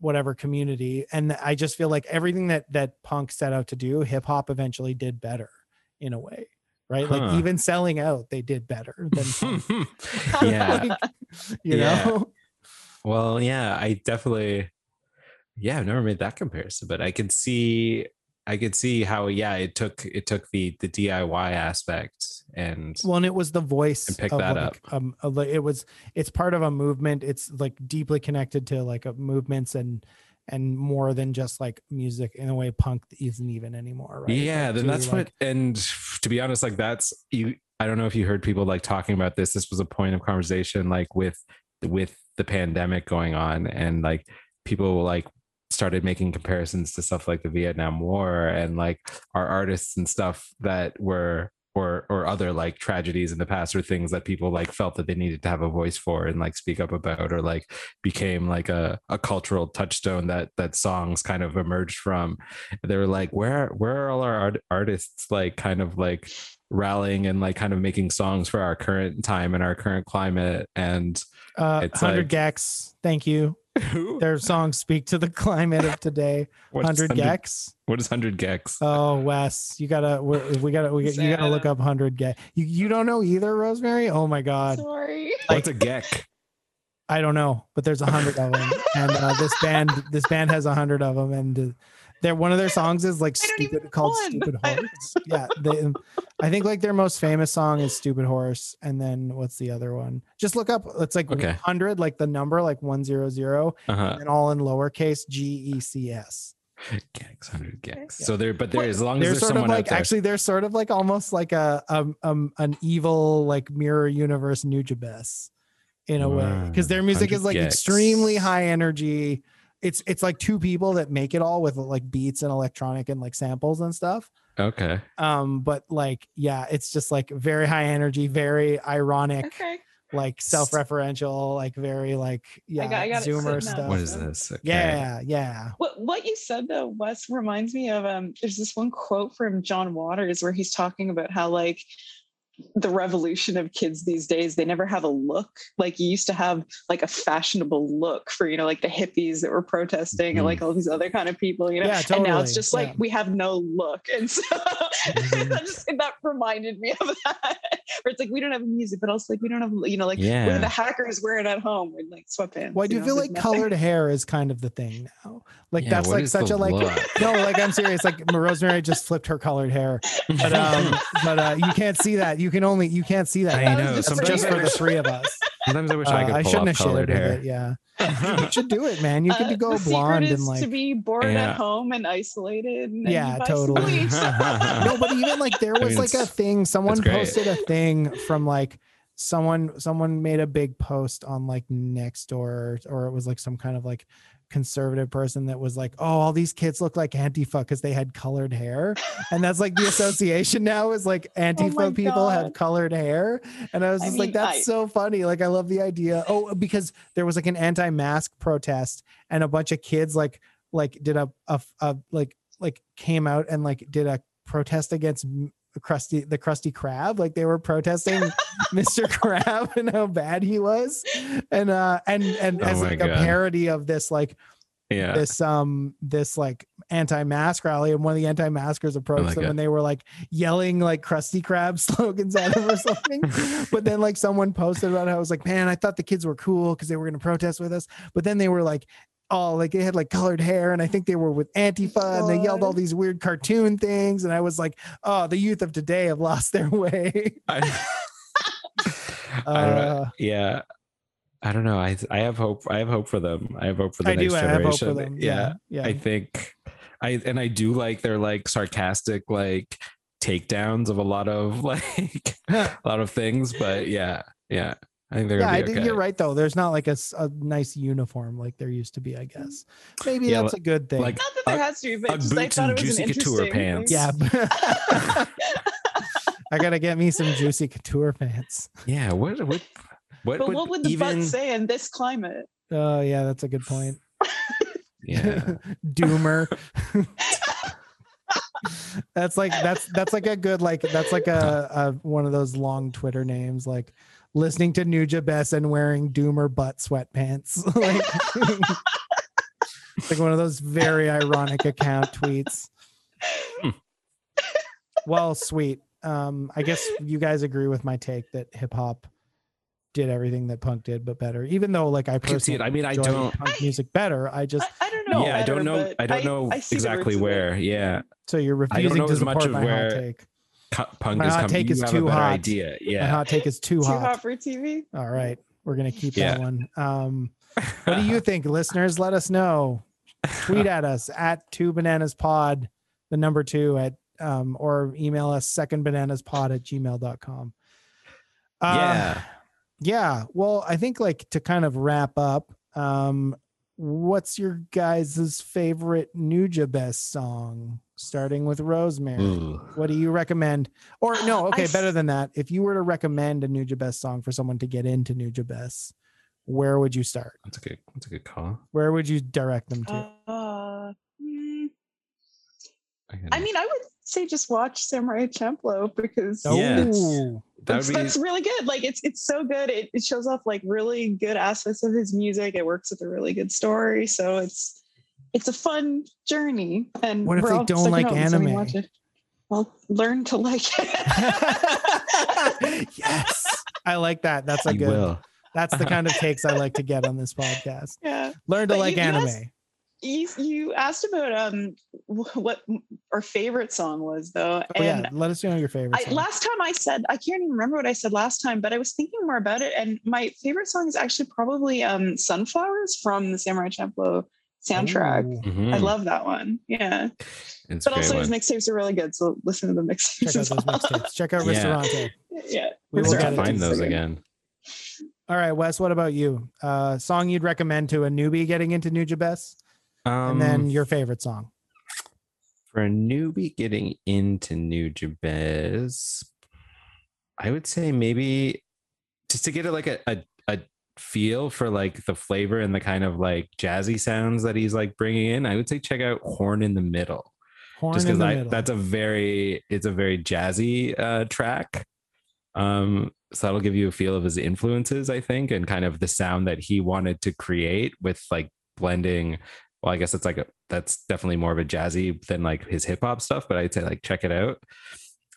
whatever community. And I just feel like everything that punk set out to do, hip hop eventually did better in a way, right? Like, even selling out, they did better than punk. Yeah. Like, you know? Well, yeah, I definitely, I've never made that comparison, but I could see how, it took the DIY aspect and it was the voice and pick that up. It's part of a movement. It's, like, deeply connected to, like, movements and more than just, like, music in a way punk isn't even anymore. Right? Yeah. Like, then that's like, and to be honest, like, I don't know if you heard people, like, talking about this. This was a point of conversation, like, with the pandemic going on, and, like, people, like, started making comparisons to stuff like the Vietnam War and, like, our artists and stuff that were or other, like, tragedies in the past, or things that people, like, felt that they needed to have a voice for and, like, speak up about, or, like, became, like, a cultural touchstone that songs kind of emerged from. They were like, where are all our artists, like, kind of, like, rallying and, like, kind of making songs for our current time and our current climate? And it's 100 like, Gex, thank you. Who? Their songs speak to the climate of today. 100 Gex. What is 100 Gex? Oh, Wes, you gotta look up 100 Gex. You don't know either, Rosemary? Oh my God. Sorry. What's a Gex? I don't know, but there's 100 of them, and this band has 100 of them, and they're one of their songs is, like, Stupid Horse. Yeah, I think, like, their most famous song is Stupid Horse, and then what's the other one? Just look up. It's like 100, like the number, like 100, and all in lowercase Gex. Gex, 100 Gex. Yeah. So as long as there's someone, like, actually, they're sort of, like, almost like an evil, like, mirror universe Nujabes in a way, because their music is, like, Gex. Extremely high energy. It's like two people that make it all with, like, beats and electronic and, like, samples and stuff. Okay. But, like, yeah, it's just, like, very high energy, very ironic, like, self-referential, like, very, like, yeah, I got Zoomer stuff. What is this? Okay. Yeah. What you said though, Wes, reminds me of there's this one quote from John Waters where he's talking about how, like, the revolution of kids these days, they never have a look. Like, you used to have like a fashionable look for, you know, like the hippies that were protesting and like all these other kind of people, you know, yeah, totally. And now it's just like, we have no look. And so that reminded me of that, where it's like, we don't have music, but also like, we don't have, you know, like what are the hackers wearing at home with like sweatpants? Well, I do feel like colored hair is kind of the thing now. Like that's like such a, like, no, like I'm serious. Like Rosemary just flipped her colored hair, but you can't see that. You can only, you can't see that. I know. Just for the three of us. Sometimes I wish I could pull off colored hair. It, yeah. You should do it, man. You could go blonde and like to be born at home and isolated. And totally. No, but even like there was like a thing. Someone posted a thing from like someone made a big post on like Nextdoor, or it was like some kind of like conservative person that was like, oh, all these kids look like Antifa because they had colored hair. And that's like the association now is like Antifa people have colored hair. And I was just like, that's so funny. Like, I love the idea. Oh, because there was like an anti-mask protest and a bunch of kids like did a like came out and like did a protest against the Krusty Krab. Like, they were protesting Mr. Krab and how bad he was, and as like a parody of this like this like anti-mask rally, and one of the anti-maskers approached them and they were like yelling like Krusty Krab slogans at him or something. But then like someone posted about how I was like, man, I thought the kids were cool because they were going to protest with us, but then they were like, oh, like they had like colored hair, and I think they were with Antifa, and they yelled all these weird cartoon things, and I was like, oh, the youth of today have lost their way. I don't know. I have hope. I have hope for them. I have hope for the next generation. I have hope for them. Yeah. I think I do like their like sarcastic like takedowns of a lot of like a lot of things, but yeah. I think they're gonna be okay. I think you're right though. There's not like a nice uniform like there used to be, I guess. Maybe that's a good thing. Like, not that there has to be, but just boots, I thought it was an interesting pants. Yeah. I gotta get me some Juicy Couture pants. Yeah. What would the even... butt say in this climate? Oh yeah, that's a good point. Yeah. Doomer. that's like a one of those long Twitter names, like listening to Nuja Bess and wearing Doomer butt sweatpants. like one of those very ironic account tweets. Well, sweet. I guess you guys agree with my take that hip hop did everything that punk did, but better. Even though, like, I personally, I don't punk music better. I just, I don't know. Yeah, better, I don't know exactly where. Yeah. So you're refusing to support my hot take. Punk my hot take is too hot. Idea. Yeah. My hot take is too hot. Too hot for TV. All right, we're gonna keep that one. What do you think, listeners? Let us know. Tweet at us at 2bananaspod, the number 2 at, or email us secondbananaspod@gmail.com. Yeah. Well, I think like to kind of wrap up. What's your guys' favorite Nuja Bess song? Starting with Rosemary. Ooh. What do you recommend? Or no, okay, better than that. If you were to recommend a Nuja Bess song for someone to get into Nuja Bess, where would you start? That's a good call. Where would you direct them to? I mean, I would say just watch Samurai Champloo, because that's really good. Like, it's so good. It shows off like really good aspects of his music. It works with a really good story. So it's a fun journey. And what if they don't like anime? Well, learn to like it. Yes. I like that. That's that's the kind of takes I like to get on this podcast. Yeah. Learn to like anime. You asked about what our favorite song was, though. And let us know your favorite song. Last time I said, I can't even remember what I said last time, but I was thinking more about it. And my favorite song is actually probably Sunflowers from the Samurai Champloo soundtrack. Mm-hmm. I love that one. Yeah. It's but also his mixtapes are really good, so listen to the mixtapes. Check out Ristorante. Yeah. We will find those again. All right, Wes, what about you? Song you'd recommend to a newbie getting into Nuja Bess? And then your favorite song. For a newbie getting into Nuja Bess, I would say maybe just to get it like a feel for like the flavor and the kind of like jazzy sounds that he's like bringing in, I would say check out Horn in the Middle. Just because that's a very jazzy track. So that'll give you a feel of his influences, I think, and kind of the sound that he wanted to create with like blending. Well, I guess it's like that's definitely more of a jazzy than like his hip hop stuff, but I'd say like check it out.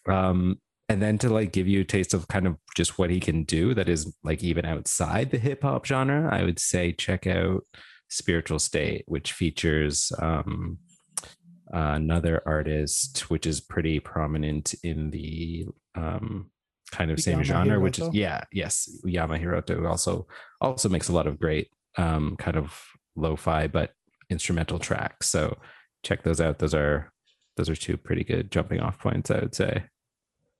And then to like give you a taste of kind of just what he can do that is like even outside the hip hop genre, I would say check out Spiritual State, which features another artist, which is pretty prominent in the kind of same genre, Hiroto? Which is, Uyama Hiroto also makes a lot of great kind of lo-fi but instrumental tracks. So check those out. Those are two pretty good jumping off points, I would say.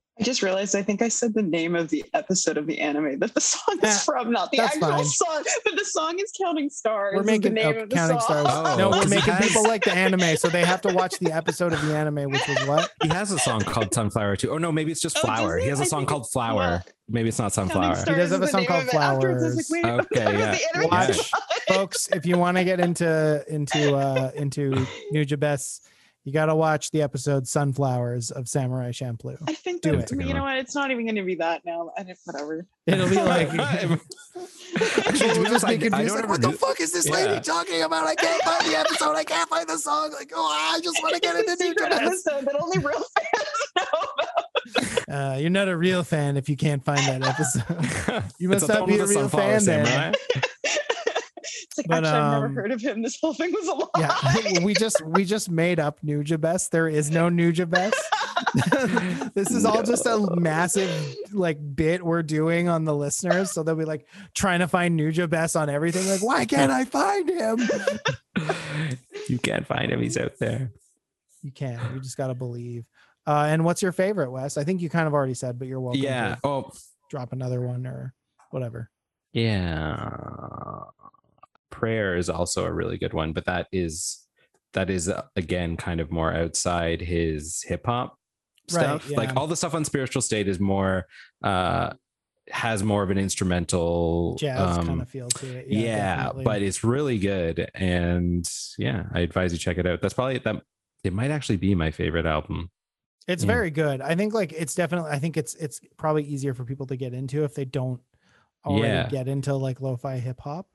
I just realized I think I said the name of the episode of the anime that the song is from, not the actual song, but the song is Counting Stars. We're making the name of the Counting Stars. Oh. No, we're making people like the anime, so they have to watch the episode of the anime, which was what? He has a song called Sunflower too. Oh no, maybe it's just Flower. He has a song called Flower. Yeah. Maybe it's not Sunflower. He does have a song called Flowers. Like, okay, yeah. Watch, folks, if you want to get into Nujabes, you got to watch the episode Sunflowers of Samurai Champloo. I think that's me. You know what? It's not even going to be that now. Whatever. It'll be like, what the fuck is this lady talking about? I can't find the episode. I can't find the song. Like, I just want to get into new episode that only real fans know about. You're not a real fan if you can't find that episode. You must not be a real fan then. Like, but, actually, I've never heard of him. This whole thing was a lie. Yeah, we just made up Nujabes. There is no Nujabes. This is all just a massive like bit we're doing on the listeners, so they'll be like trying to find Nujabes on everything. Like, why can't I find him? You can't find him. He's out there. You can. You just gotta believe. And what's your favorite, Wes? I think you kind of already said, but you're welcome. Yeah. Drop another one or whatever. Yeah. Prayer is also a really good one, but that is again kind of more outside his hip hop stuff. Right, yeah. Like all the stuff on Spiritual State is more has more of an instrumental jazz kind of feel to it. Yeah, but it's really good, and yeah, I advise you check it out. That's probably it might actually be my favorite album. It's very good. I think like it's definitely. I think it's probably easier for people to get into if they don't already get into like lo-fi hip hop,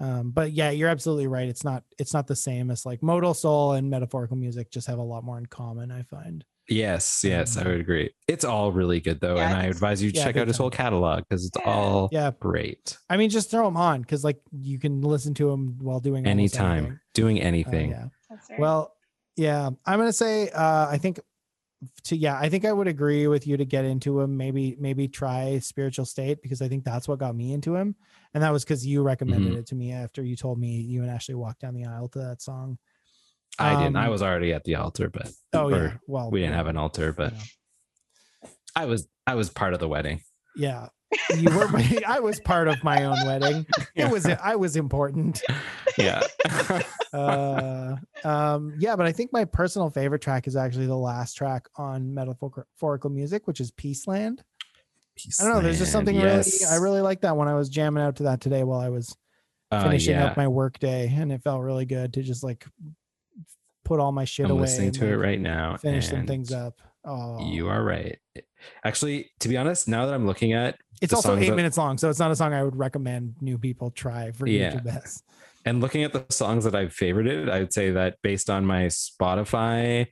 but yeah, you're absolutely right. It's not the same as like modal soul and metaphorical music just have a lot more in common, I find. Yes. I would agree. It's all really good though. Yeah, and I advise you to check out his whole catalog because it's all great. I mean, just throw them on because like you can listen to them while doing anything. Right. Well, yeah, I'm going to say, I think I would agree with you to get into him. Maybe try Spiritual State because I think that's what got me into him, and that was because you recommended it to me after you told me you and Ashley walked down the aisle to that song. I didn't. I was already at the altar, but well, we didn't have an altar, but I was part of the wedding. Yeah, you were. I was part of my own wedding. Yeah. I was important. Yeah. But I think my personal favorite track is actually the last track on Metaphorical Music, which is Peaceland. I don't know, there's just something I really like that one. I was jamming out to that today while I was finishing up my work day, and it felt really good to just like put all my shit away. I'm listening to it right now. Finish some things up. Oh, you are right. Actually, to be honest, now that I'm looking at it's also 8 minutes long, so it's not a song I would recommend new people try for Nujabes. And looking at the songs that I've favorited, I'd say that based on my Spotify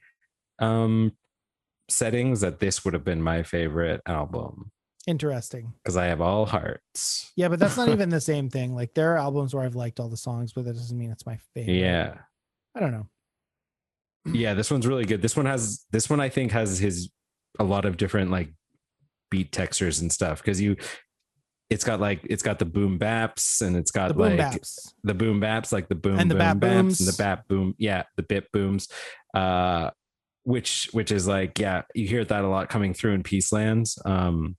settings, that this would have been my favorite album. Interesting. Because I have all hearts. Yeah, but that's not even the same thing. Like there are albums where I've liked all the songs, but that doesn't mean it's my favorite. Yeah. I don't know. Yeah, this one's really good. This one I think has a lot of different like beat textures and stuff because it's got the boom baps and it's got the boom baps and the bap boom. Yeah. The bit booms, which is like, yeah, you hear that a lot coming through in Peacelands.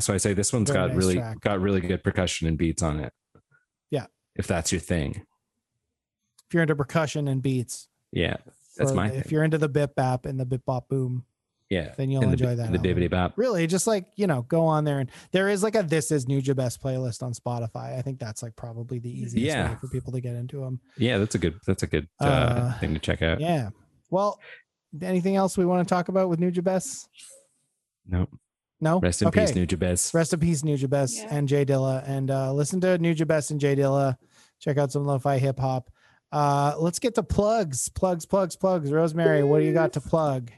So I say this one's got really good percussion and beats on it. Yeah. If that's your thing. If you're into percussion and beats. Yeah. That's my thing. If you're into the bit bap and the bit bop boom. Yeah, then you'll enjoy that. The bibbidi bop. Really, just like, you know, go on there, and there is like a This Is Nujabes playlist on Spotify. I think that's like probably the easiest way for people to get into them. Yeah, that's a good thing to check out. Yeah. Well, anything else we want to talk about with Nujabes? Nope. No? Rest in peace, Nujabes. Rest in peace, Nujabes and Jay Dilla. And listen to Nujabes and Jay Dilla. Check out some lo-fi hip hop. Let's get to plugs. Plugs. Rosemary, what do you got to plug?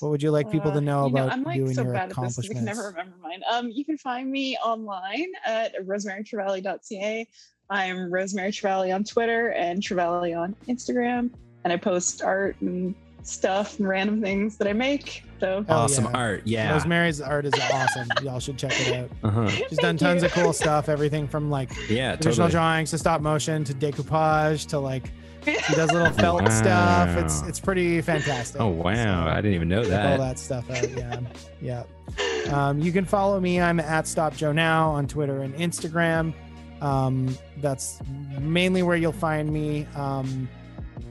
What would you like people to know about you? I'm like so bad at this because I can never remember mine. You can find me online at rosemarytrevally.ca. I'm Rosemary Trevally on Twitter and Trevally on Instagram. And I post art and stuff and random things that I make. So awesome art. Yeah. Rosemary's art is awesome. Y'all should check it out. She's done tons of cool stuff. Everything from like traditional drawings to stop motion to decoupage to like she does little felt stuff. It's pretty fantastic. Oh wow. So, I didn't even know that. All that stuff out. Yeah. You can follow me. I'm at Stop Joe Now on Twitter and Instagram. That's mainly where you'll find me.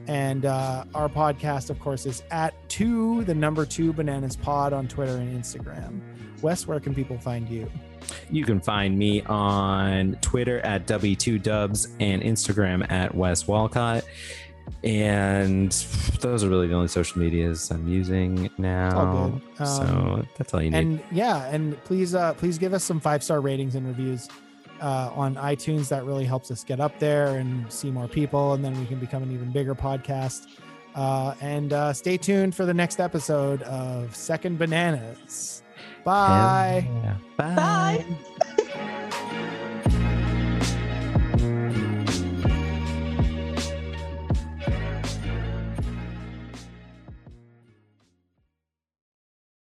And our podcast, of course, is at 2 Bananas Pod on Twitter and Instagram. Wes, where can people find you? You can find me on Twitter at W2Dubs and Instagram at Wes Walcott. And those are really the only social medias I'm using now. All good. So that's all you need. And please give us some 5-star ratings and reviews. On iTunes, that really helps us get up there and see more people, and then we can become an even bigger podcast. And stay tuned for the next episode of Second Bananas. Bye. Yeah. Bye.